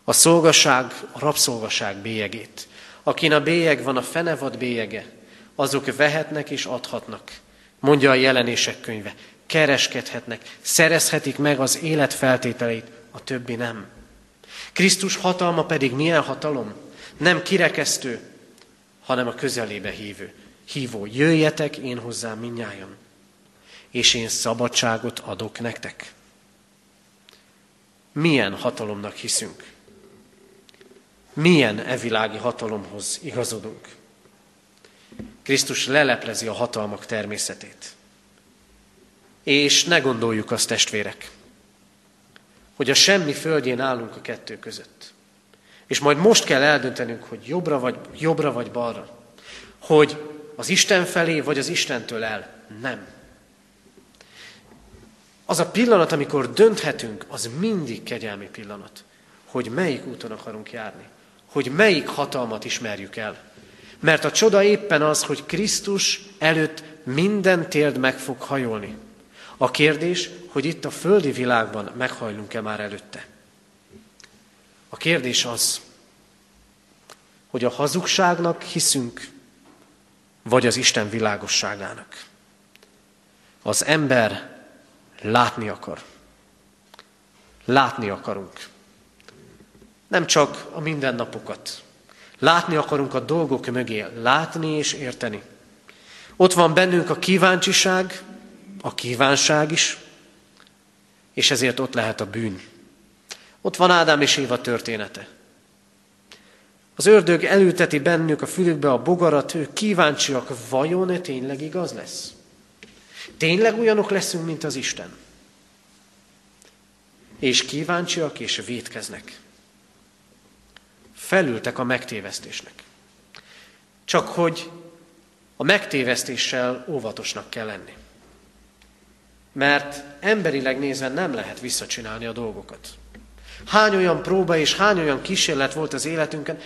A szolgaság, a rabszolgaság bélyegét. Akin a bélyeg van, a fenevad bélyege, azok vehetnek és adhatnak, mondja a Jelenések könyve. Kereskedhetnek, szerezhetik meg az élet feltételeit, a többi nem. Krisztus hatalma pedig milyen hatalom? Nem kirekesztő, hanem a közelébe hívő. Hívó, jöjjetek én hozzám mindnyájan, és én szabadságot adok nektek. Milyen hatalomnak hiszünk? Milyen evilági hatalomhoz igazodunk? Krisztus leleplezi a hatalmak természetét. És ne gondoljuk azt, testvérek, hogy a semmi földjén állunk a kettő között. És majd most kell eldöntenünk, hogy jobbra vagy, jobbra vagy balra. Hogy az Isten felé, vagy az Istentől el. Nem. Az a pillanat, amikor dönthetünk, az mindig kegyelmi pillanat. Hogy melyik úton akarunk járni. Hogy melyik hatalmat ismerjük el. Mert a csoda éppen az, hogy Krisztus előtt minden térd meg fog hajolni. A kérdés, hogy itt a földi világban meghajlunk-e már előtte. A kérdés az, hogy a hazugságnak hiszünk, vagy az Isten világosságának. Az ember látni akar. Látni akarunk. Nem csak a mindennapokat. Látni akarunk a dolgok mögé, látni és érteni. Ott van bennünk a kíváncsiság, a kívánság is, és ezért ott lehet a bűn. Ott van Ádám és Éva története. Az ördög elülteti bennük a fülükbe a bogarat, ők kíváncsiak, vajon-e tényleg igaz lesz? Tényleg olyanok leszünk, mint az Isten. És kíváncsiak, és vétkeznek. Felültek a megtévesztésnek. Csak hogy a megtévesztéssel óvatosnak kell lenni. Mert emberileg nézve nem lehet visszacsinálni a dolgokat. Hány olyan próba és hány olyan kísérlet volt az életünkön,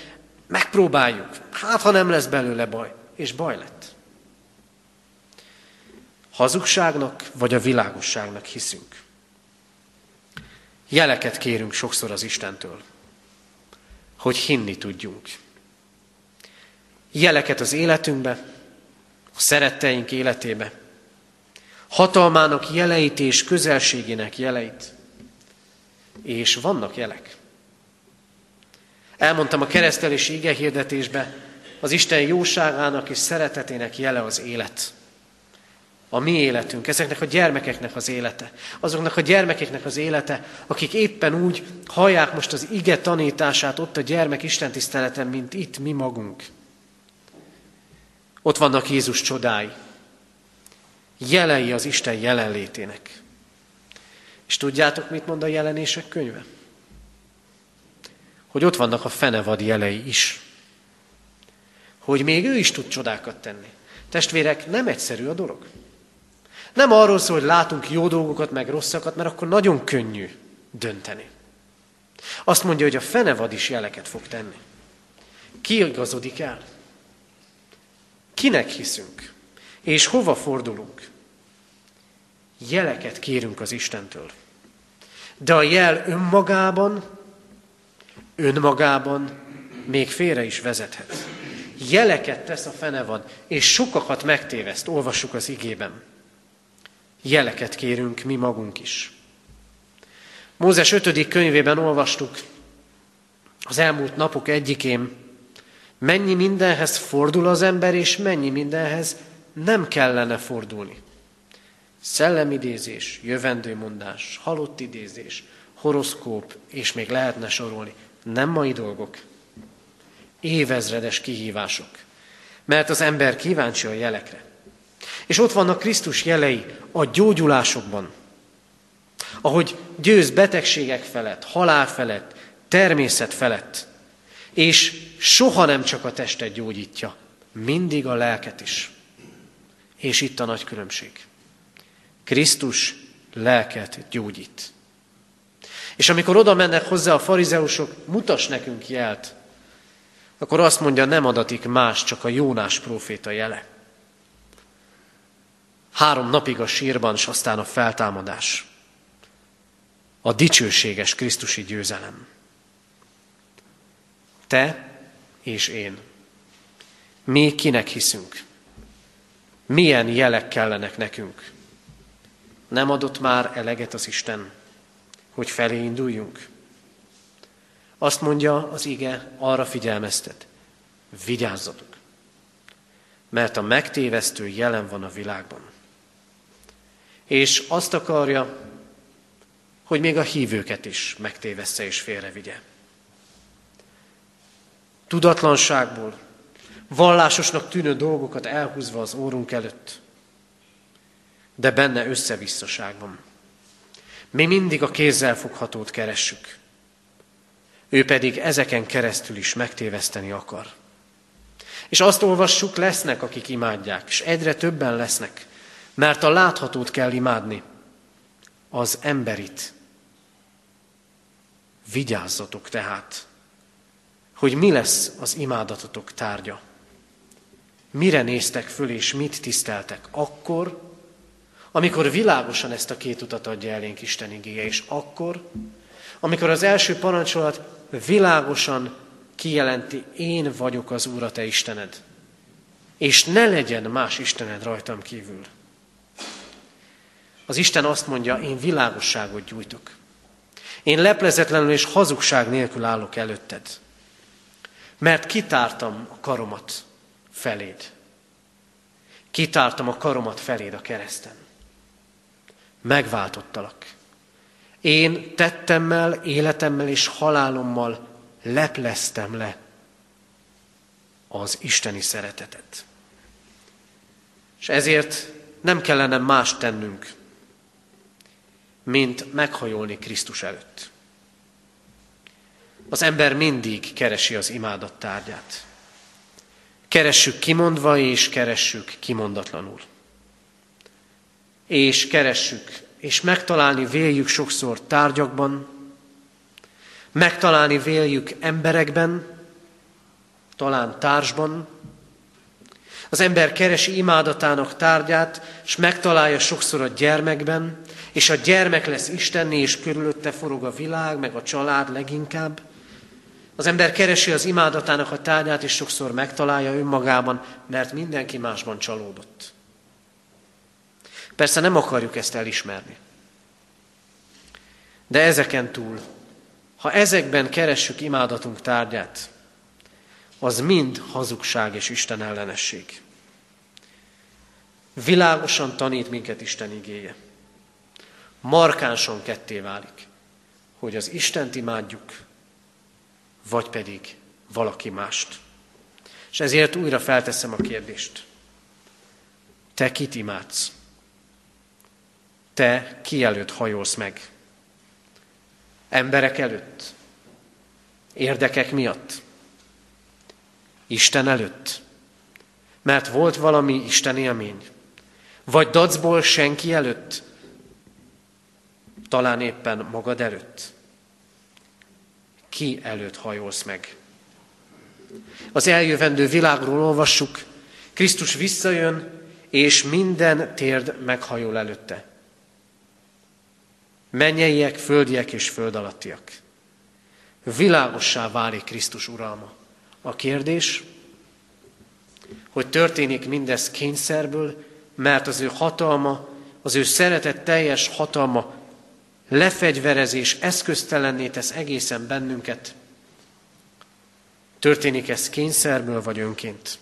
megpróbáljuk, hát ha nem lesz belőle baj, és baj lett. Hazugságnak vagy a világosságnak hiszünk. Jeleket kérünk sokszor az Istentől, hogy hinni tudjunk. Jeleket az életünkbe, a szeretteink életébe, hatalmának jeleit és közelségének jeleit. És vannak jelek. Elmondtam a keresztelési igehirdetésbe, az Isten jóságának és szeretetének jele az élet. A mi életünk, ezeknek a gyermekeknek az élete. Azoknak a gyermekeknek az élete, akik éppen úgy hallják most az ige tanítását ott a gyermek Isten tiszteleten, mint itt mi magunk. Ott vannak Jézus csodái. Jelei az Isten jelenlétének. És tudjátok, mit mond a Jelenések könyve? Hogy ott vannak a fenevad jelei is. Hogy még ő is tud csodákat tenni. Testvérek, nem egyszerű a dolog. Nem arról szól, hogy látunk jó dolgokat, meg rosszakat, mert akkor nagyon könnyű dönteni. Azt mondja, hogy a fenevad is jeleket fog tenni. Ki igazodik el? Kinek hiszünk? És hova fordulunk? Jeleket kérünk az Istentől. De a jel önmagában, önmagában még félre is vezethet. Jeleket tesz a fenevad, és sokakat megtéveszt, olvassuk az igében. Jeleket kérünk mi magunk is. Mózes ötödik könyvében olvastuk az elmúlt napok egyikén, mennyi mindenhez fordul az ember, és mennyi mindenhez nem kellene fordulni. Szellemidézés, jövendőmondás, halott idézés, horoszkóp, és még lehetne sorolni. Nem mai dolgok. Évezredes kihívások. Mert az ember kíváncsi a jelekre. És ott vannak Krisztus jelei a gyógyulásokban. Ahogy győz betegségek felett, halál felett, természet felett. És soha nem csak a testet gyógyítja, mindig a lelket is. És itt a nagy különbség. Krisztus lelket gyógyít. És amikor oda mennek hozzá a farizeusok, mutass nekünk jelt, akkor azt mondja, nem adatik más, csak a Jónás próféta jele. Három napig a sírban, s aztán a feltámadás. A dicsőséges krisztusi győzelem. Te és én. Mi kinek hiszünk? Milyen jelek kellenek nekünk? Nem adott már eleget az Isten, hogy felé induljunk? Azt mondja az ige, arra figyelmeztet. Vigyázzatok, mert a megtévesztő jelen van a világban. És azt akarja, hogy még a hívőket is megtévessze és félrevigye. Tudatlanságból, vallásosnak tűnő dolgokat elhúzva az órunk előtt, de benne összevisszaság van. Mi mindig a kézzelfoghatót keressük. Ő pedig ezeken keresztül is megtéveszteni akar. És azt olvassuk, lesznek, akik imádják, és egyre többen lesznek, mert a láthatót kell imádni, az emberit. Vigyázzatok tehát, hogy mi lesz az imádatotok tárgya. Mire néztek föl, és mit tiszteltek akkor, amikor világosan ezt a két utat adja elénk Isten igéje, és akkor, amikor az első parancsolat világosan kijelenti, én vagyok az Úr, a te Istened, és ne legyen más Istened rajtam kívül. Az Isten azt mondja, én világosságot gyújtok. Én leplezetlenül és hazugság nélkül állok előtted, mert kitártam a karomat feléd. Kitártam a karomat feléd a kereszten. Megváltottalak. Én tettemmel, életemmel és halálommal lepleztem le az isteni szeretetet. És ezért nem kellene más tennünk, mint meghajolni Krisztus előtt. Az ember mindig keresi az imádat tárgyát. Keressük kimondva, és keressük kimondatlanul. És keressük, és megtalálni véljük sokszor tárgyakban, megtalálni véljük emberekben, talán társban. Az ember keresi imádatának tárgyát, és megtalálja sokszor a gyermekben, és a gyermek lesz Istenné, és körülötte forog a világ, meg a család leginkább. Az ember keresi az imádatának a tárgyát, és sokszor megtalálja önmagában, mert mindenki másban csalódott. Persze nem akarjuk ezt elismerni. De ezeken túl, ha ezekben keressük imádatunk tárgyát, az mind hazugság és Isten ellenesség. Világosan tanít minket Isten igéje. Markánsan ketté válik, hogy az Istent imádjuk, vagy pedig valaki mást. És ezért újra felteszem a kérdést. Te kit imádsz? Te ki előtt hajolsz meg? Emberek előtt? Érdekek miatt? Isten előtt? Mert volt valami Isten élmény? Vagy dacból senki előtt? Talán éppen magad előtt? Ki előtt hajolsz meg? Az eljövendő világról olvassuk, Krisztus visszajön, és minden térd meghajol előtte. Mennyeiek, földiek és föld alattiak. Világossá válik Krisztus uralma. A kérdés, hogy történik mindez kényszerből, mert az ő hatalma, az ő szeretet teljes hatalma lefegyverezés eszköztelenné tesz egészen bennünket. Történik ez kényszerből vagy önként?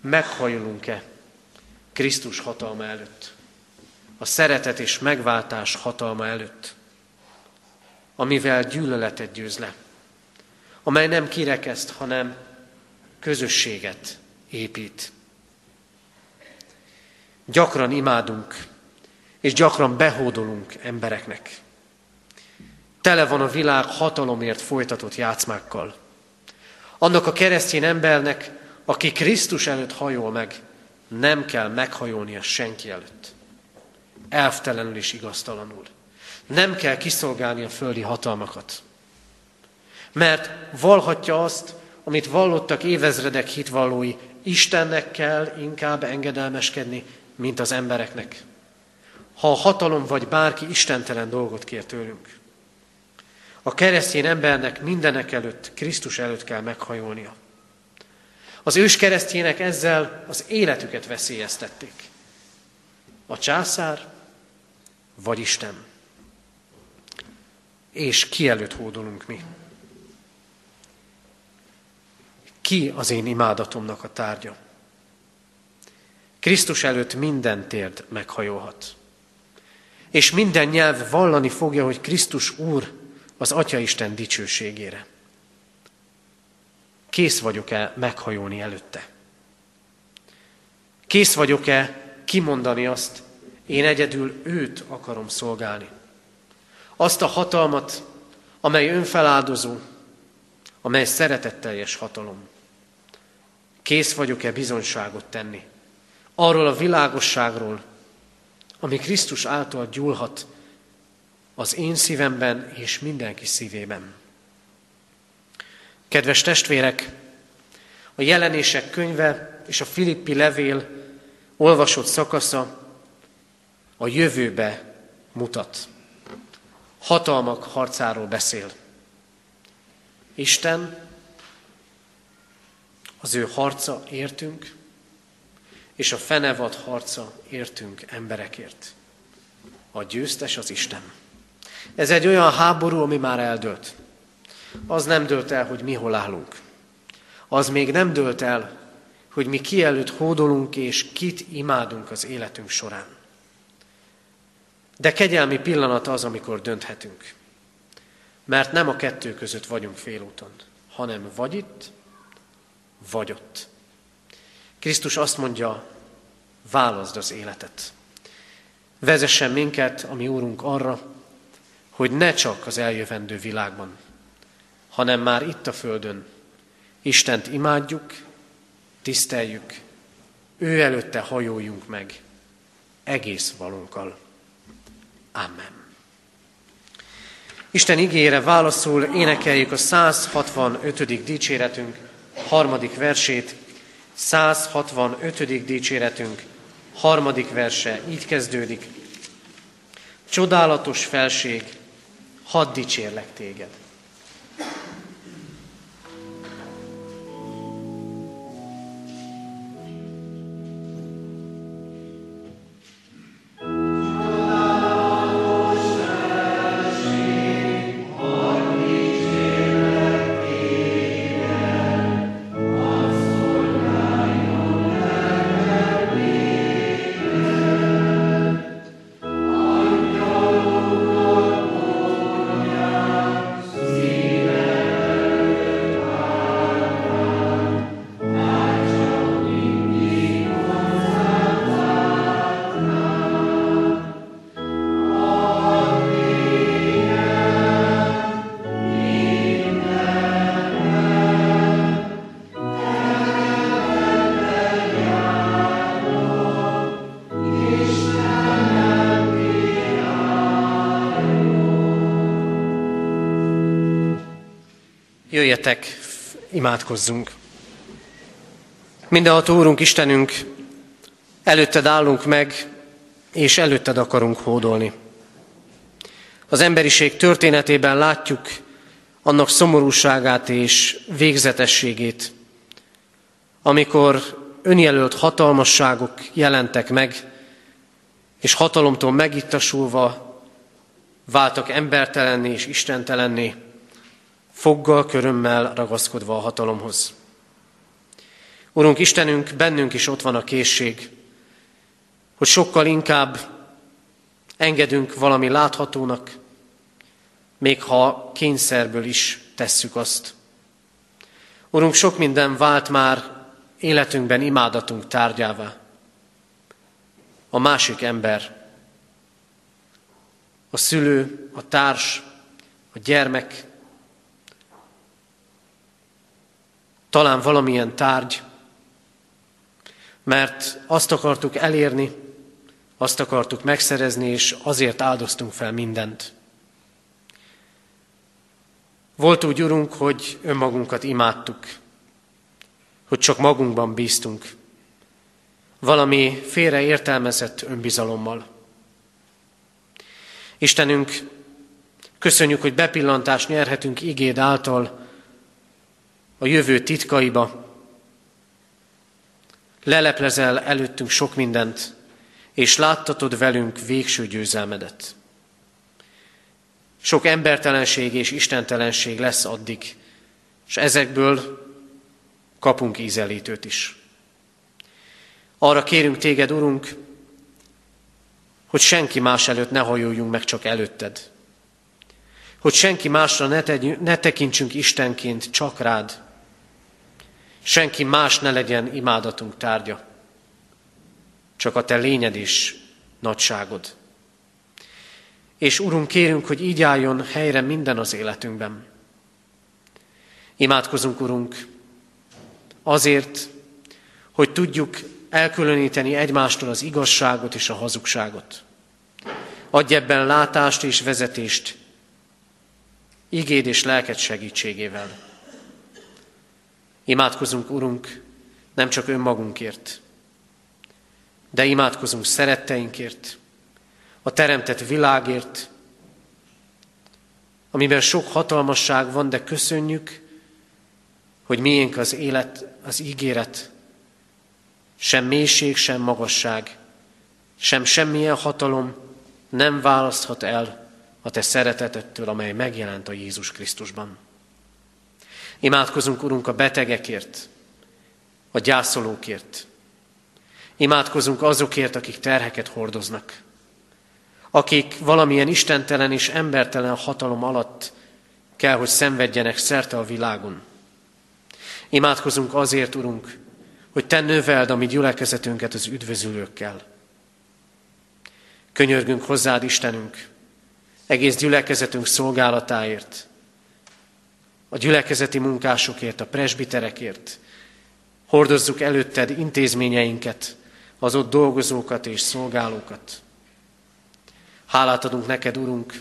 Meghajolunk-e Krisztus hatalma előtt? A szeretet és megváltás hatalma előtt, amivel gyűlöletet győz le, amely nem kirekeszt, hanem közösséget épít. Gyakran imádunk, és gyakran behódolunk embereknek. Tele van a világ hatalomért folytatott játszmákkal. Annak a keresztény embernek, aki Krisztus előtt hajol meg, nem kell meghajolnia senki előtt. Elvtelenül és igaztalanul. Nem kell kiszolgálni a földi hatalmakat. Mert vallhatja azt, amit vallottak évezredek hitvallói, Istennek kell inkább engedelmeskedni, mint az embereknek. Ha a hatalom vagy bárki istentelen dolgot kér tőlünk. A keresztény embernek mindenek előtt, Krisztus előtt kell meghajolnia. Az ős keresztények ezzel az életüket veszélyeztették. A császár vagy Isten. És ki előtt hódolunk mi? Ki az én imádatomnak a tárgya? Krisztus előtt minden térd meghajolhat. És minden nyelv vallani fogja, hogy Krisztus Úr az Atyaisten dicsőségére. Kész vagyok-e meghajolni előtte? Kész vagyok-e kimondani azt, én egyedül őt akarom szolgálni. Azt a hatalmat, amely önfeláldozó, amely szeretetteljes hatalom. Kész vagyok-e bizonyságot tenni? Arról a világosságról, ami Krisztus által gyúlhat az én szívemben és mindenki szívében. Kedves testvérek, a Jelenések könyve és a Filippi levél olvasott szakasza a jövőbe mutat. Hatalmak harcáról beszél. Isten, az ő harca értünk, és a fenevad harca értünk emberekért. A győztes az Isten. Ez egy olyan háború, ami már eldőlt. Az nem dőlt el, hogy mi hol állunk. Az még nem dőlt el, hogy mi ki előtt hódolunk és kit imádunk az életünk során. De kegyelmi pillanat az, amikor dönthetünk. Mert nem a kettő között vagyunk félúton, hanem vagy itt, vagy ott. Krisztus azt mondja, válaszd az életet. Vezessen minket, a mi Úrunk, arra, hogy ne csak az eljövendő világban, hanem már itt a földön Istent imádjuk, tiszteljük, ő előtte hajoljunk meg egész valunkkal. Amen. Isten igéjére válaszul énekeljük a száz hatvanötödik dicséretünk harmadik versét. száz hatvanötödik dicséretünk harmadik verse így kezdődik. Csodálatos felség, hadd dicsérlek téged. Jöjjetek, imádkozzunk! Mindenható Úrunk, Istenünk, előtted állunk meg, és előtted akarunk hódolni. Az emberiség történetében látjuk annak szomorúságát és végzetességét, amikor önjelölt hatalmasságok jelentek meg, és hatalomtól megittasulva váltak embertelenné és istentelenné, foggal, körömmel ragaszkodva a hatalomhoz. Urunk Istenünk, bennünk is ott van a készség, hogy sokkal inkább engedünk valami láthatónak, még ha kényszerből is tesszük azt. Urunk, sok minden vált már életünkben imádatunk tárgyává. A másik ember, a szülő, a társ, a gyermek, talán valamilyen tárgy, mert azt akartuk elérni, azt akartuk megszerezni, és azért áldoztunk fel mindent. Volt úgy, Urunk, hogy önmagunkat imádtuk, hogy csak magunkban bíztunk, valami félreértelmezett önbizalommal. Istenünk, köszönjük, hogy bepillantást nyerhetünk igéd által a jövő titkaiba. Leleplezel előttünk sok mindent, és láttatod velünk végső győzelmedet. Sok embertelenség és istentelenség lesz addig, és ezekből kapunk ízelítőt is. Arra kérünk téged, Urunk, hogy senki más előtt ne hajoljunk meg, csak előtted. Hogy senki másra ne, tegy- ne tekintsünk Istenként, csak rád. Senki más ne legyen imádatunk tárgya, csak a te lényed és nagyságod. És Urunk, kérünk, hogy így álljon helyre minden az életünkben. Imádkozunk, Urunk, azért, hogy tudjuk elkülöníteni egymástól az igazságot és a hazugságot. Adj ebben látást és vezetést, igéd és lelked segítségével. Imádkozunk, Urunk, nem csak önmagunkért, de imádkozunk szeretteinkért, a teremtett világért, amiben sok hatalmasság van, de köszönjük, hogy miénk az élet, az ígéret, sem mélység, sem magasság, sem semmilyen hatalom nem választhat el a te szeretetettől, amely megjelent a Jézus Krisztusban. Imádkozunk, Urunk, a betegekért, a gyászolókért. Imádkozunk azokért, akik terheket hordoznak, akik valamilyen istentelen és embertelen hatalom alatt kell, hogy szenvedjenek szerte a világon. Imádkozunk azért, Urunk, hogy te növeld a mi gyülekezetünket az üdvözülőkkel. Könyörgünk hozzád, Istenünk, egész gyülekezetünk szolgálatáért, a gyülekezeti munkásokért, a presbiterekért. Hordozzuk előtted intézményeinket, az ott dolgozókat és szolgálókat. Hálát adunk neked, Urunk,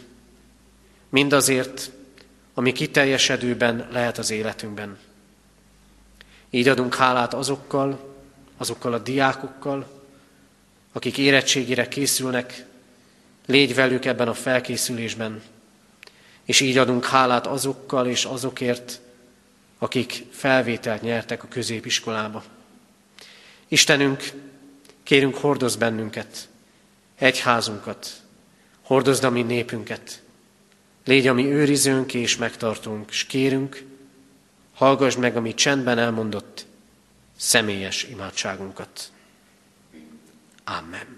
mindazért, ami kiteljesedőben lehet az életünkben. Így adunk hálát azokkal, azokkal a diákokkal, akik érettségére készülnek, légy velük ebben a felkészülésben, és így adunk hálát azokkal és azokért, akik felvételt nyertek a középiskolába. Istenünk, kérünk, hordozz bennünket, egyházunkat, hordozd a mi népünket, légy a mi őrizőnk és megtartunk, s kérünk, hallgass meg a mi csendben elmondott személyes imádságunkat. Amen.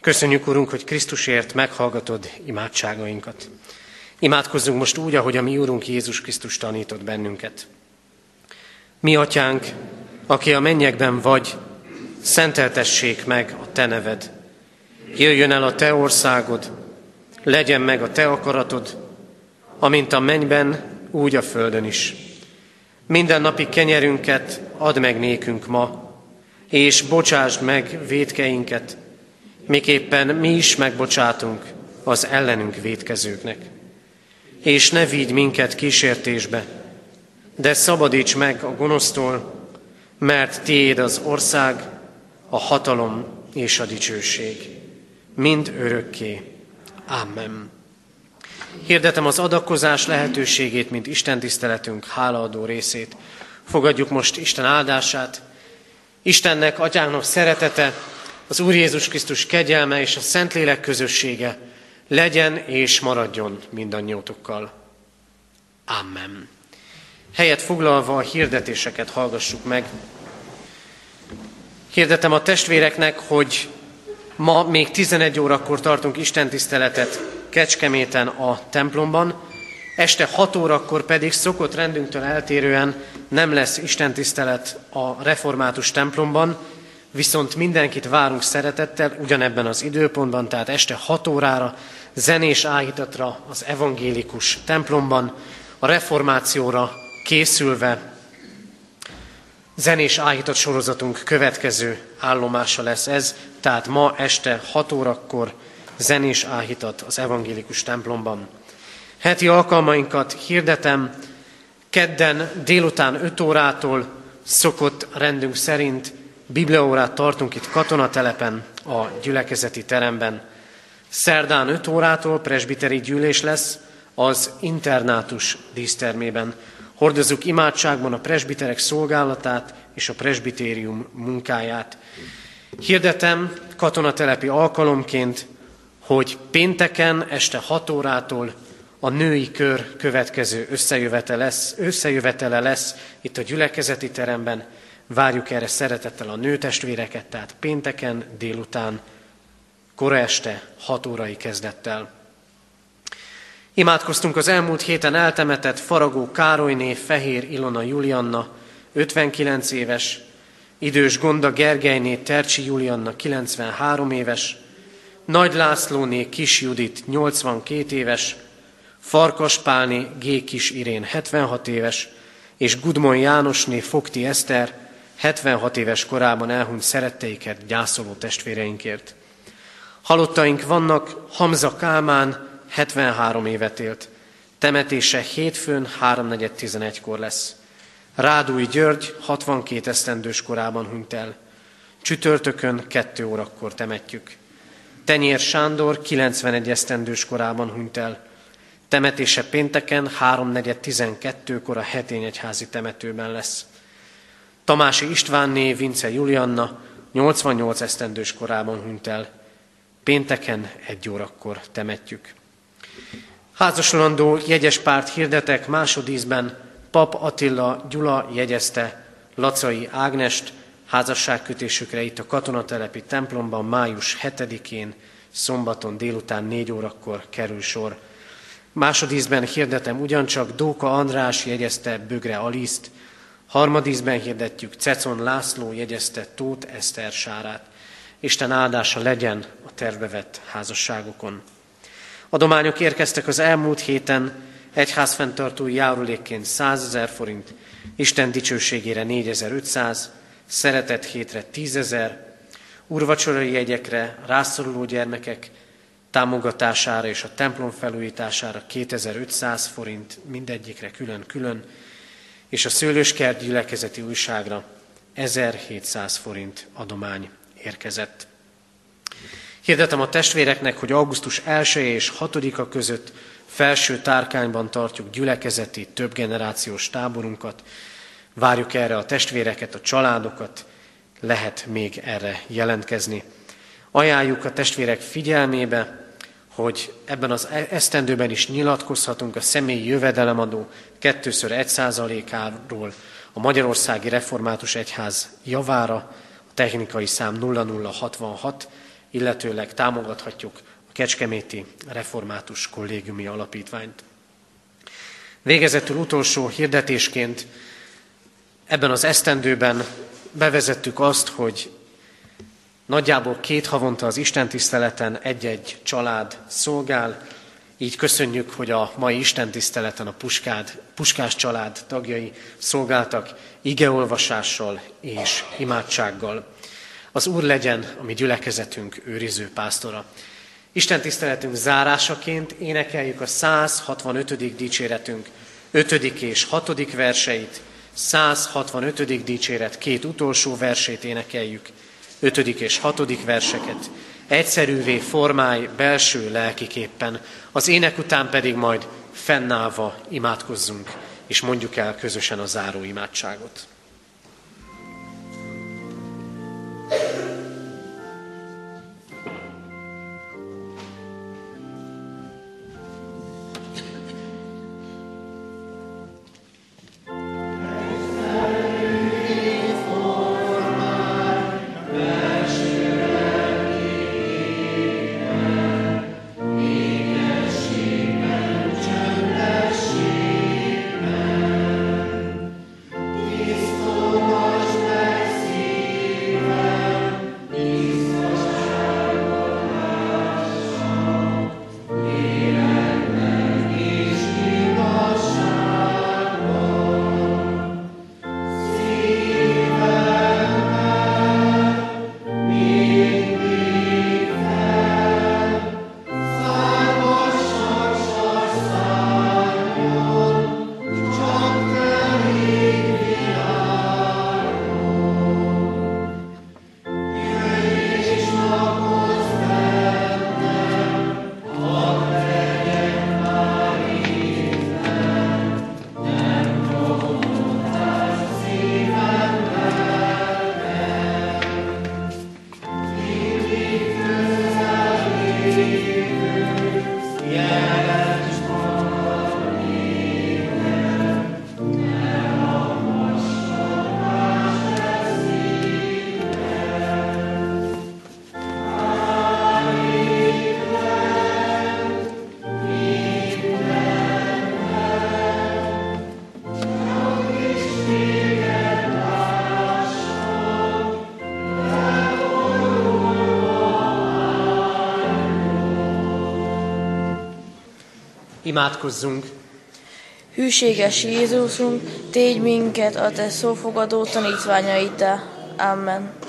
Köszönjük, Urunk, hogy Krisztusért meghallgatod imádságainkat. Imádkozzunk most úgy, ahogy a mi Urunk Jézus Krisztus tanított bennünket. Mi, Atyánk, aki a mennyekben vagy, szenteltessék meg a Te neved. Jöjjön el a Te országod, legyen meg a Te akaratod, amint a mennyben, úgy a földön is. Minden napi kenyerünket add meg nékünk ma, és bocsásd meg vétkeinket, miképpen mi is megbocsátunk az ellenünk vétkezőknek. És ne vigy minket kísértésbe, de szabadíts meg a gonosztól, mert tiéd az ország, a hatalom és a dicsőség, mind örökké. Amen. Hirdetem az adakozás lehetőségét, mint Isten tiszteletünk hálaadó részét. Fogadjuk most Isten áldását. Istennek, Atyánknak szeretete, az Úr Jézus Krisztus kegyelme és a Szentlélek közössége legyen és maradjon mindannyiótokkal. Amen. Helyet foglalva a hirdetéseket hallgassuk meg. Hirdetem a testvéreknek, hogy ma még tizenegy órakor tartunk istentiszteletet Kecskeméten a templomban, este hat órakor pedig szokott rendünktől eltérően nem lesz istentisztelet a református templomban, viszont mindenkit várunk szeretettel ugyanebben az időpontban, tehát este hat órára, zenés áhítatra az evangélikus templomban, a reformációra készülve zenés áhítat sorozatunk következő állomása lesz ez, tehát ma este hat órakor zenés áhítat az evangélikus templomban. Heti alkalmainkat hirdetem, kedden délután öt órától szokott rendünk szerint bibliaórát tartunk itt Katonatelepen, a gyülekezeti teremben. Szerdán öt órától presbiteri gyűlés lesz az internátus dísztermében. Hordozzuk imádságban a presbiterek szolgálatát és a presbitérium munkáját. Hirdetem katonatelepi alkalomként, hogy pénteken este hat órától a női kör következő összejövetele lesz, összejövetele lesz itt a gyülekezeti teremben. Várjuk erre szeretettel a nőtestvéreket, tehát pénteken délután, kora este, hat órai kezdettel. Imádkoztunk az elmúlt héten eltemetett Faragó Károlyné Fehér Ilona Juliana, ötvenkilenc éves, idős Gonda Gergelyné Tercsi Juliana, kilencvenhárom éves, Nagy Lászlóné Kis Judit, nyolcvankét éves, Farkas Pálné G. Kis Irén, hetvenhat éves, és Gudmon Jánosné Fogti Eszter hetvenhat éves korában elhunyt szeretteiket gyászoló testvéreinkért. Halottaink vannak: Hamza Kálmán hetvenhárom évet élt. Temetése hétfőn háromnegyed tizenegykor lesz. Rádúi György hatvankét esztendős korában hunyt el. Csütörtökön kettő órakor temetjük. Tenyér Sándor kilencvenegy esztendős korában hunyt el. Temetése pénteken háromnegyed tizenkettőkor a hetényegyházi temetőben lesz. Tamási Istvánné Vince Juliana nyolcvannyolc esztendős korában hunyt el. Pénteken egy órakor temetjük. Házaslandó jegyespárt hirdetek másodízben. Pap Attila Gyula jegyezte Lacai Ágnest házasságkötésükre itt a katonatelepi templomban május hetedikén, szombaton délután négy órakor kerül sor. Másodízben hirdetem ugyancsak Dóka András jegyezte Bögre Aliszt, harmadízben hirdetjük Cecon László jegyezte Tóth Eszter Sárát. Isten áldása legyen a tervbe vett házasságokon. Adományok érkeztek az elmúlt héten, egyházfenntartói járulékként százezer forint, Isten dicsőségére négyezer-ötszáz, szeretet hétre tízezer, úrvacsorai jegyekre, rászoruló gyermekek támogatására és a templom felújítására kétezer-ötszáz forint, mindegyikre külön-külön, és a szőlőskert gyülekezeti újságra ezerhétszáz forint adomány érkezett. Hirdetem a testvéreknek, hogy augusztus elseje és hatodika között felső tárkányban tartjuk gyülekezeti többgenerációs táborunkat. Várjuk erre a testvéreket, a családokat, lehet még erre jelentkezni. Ajánljuk a testvérek figyelmébe, hogy ebben az esztendőben is nyilatkozhatunk a személyi jövedelemadó kettőször egy százalékáról a Magyarországi Református Egyház javára, a technikai szám nulla nulla hatvanhat, illetőleg támogathatjuk a Kecskeméti Református Kollégiumi Alapítványt. Végezetül utolsó hirdetésként ebben az esztendőben bevezettük azt, hogy nagyjából két havonta az istentiszteleten egy-egy család szolgál, így köszönjük, hogy a mai istentiszteleten a puskád, Puskás család tagjai szolgáltak igeolvasással és imádsággal. Az Úr legyen a mi gyülekezetünk őriző pásztora. Istentiszteletünk zárásaként énekeljük a száz hatvanötödik dicséretünk ötödik és hatodik verseit, száz hatvanötödik dicséret két utolsó versét énekeljük, ötödik és hatodik verseket. Egyszerűvé formálj belső lelkiképpen, az ének után pedig majd fennállva imádkozzunk, és mondjuk el közösen a záró imádságot. Imádkozzunk! Hűséges Jézusunk, tégy minket a te szófogadó tanítványaiddá. Amen.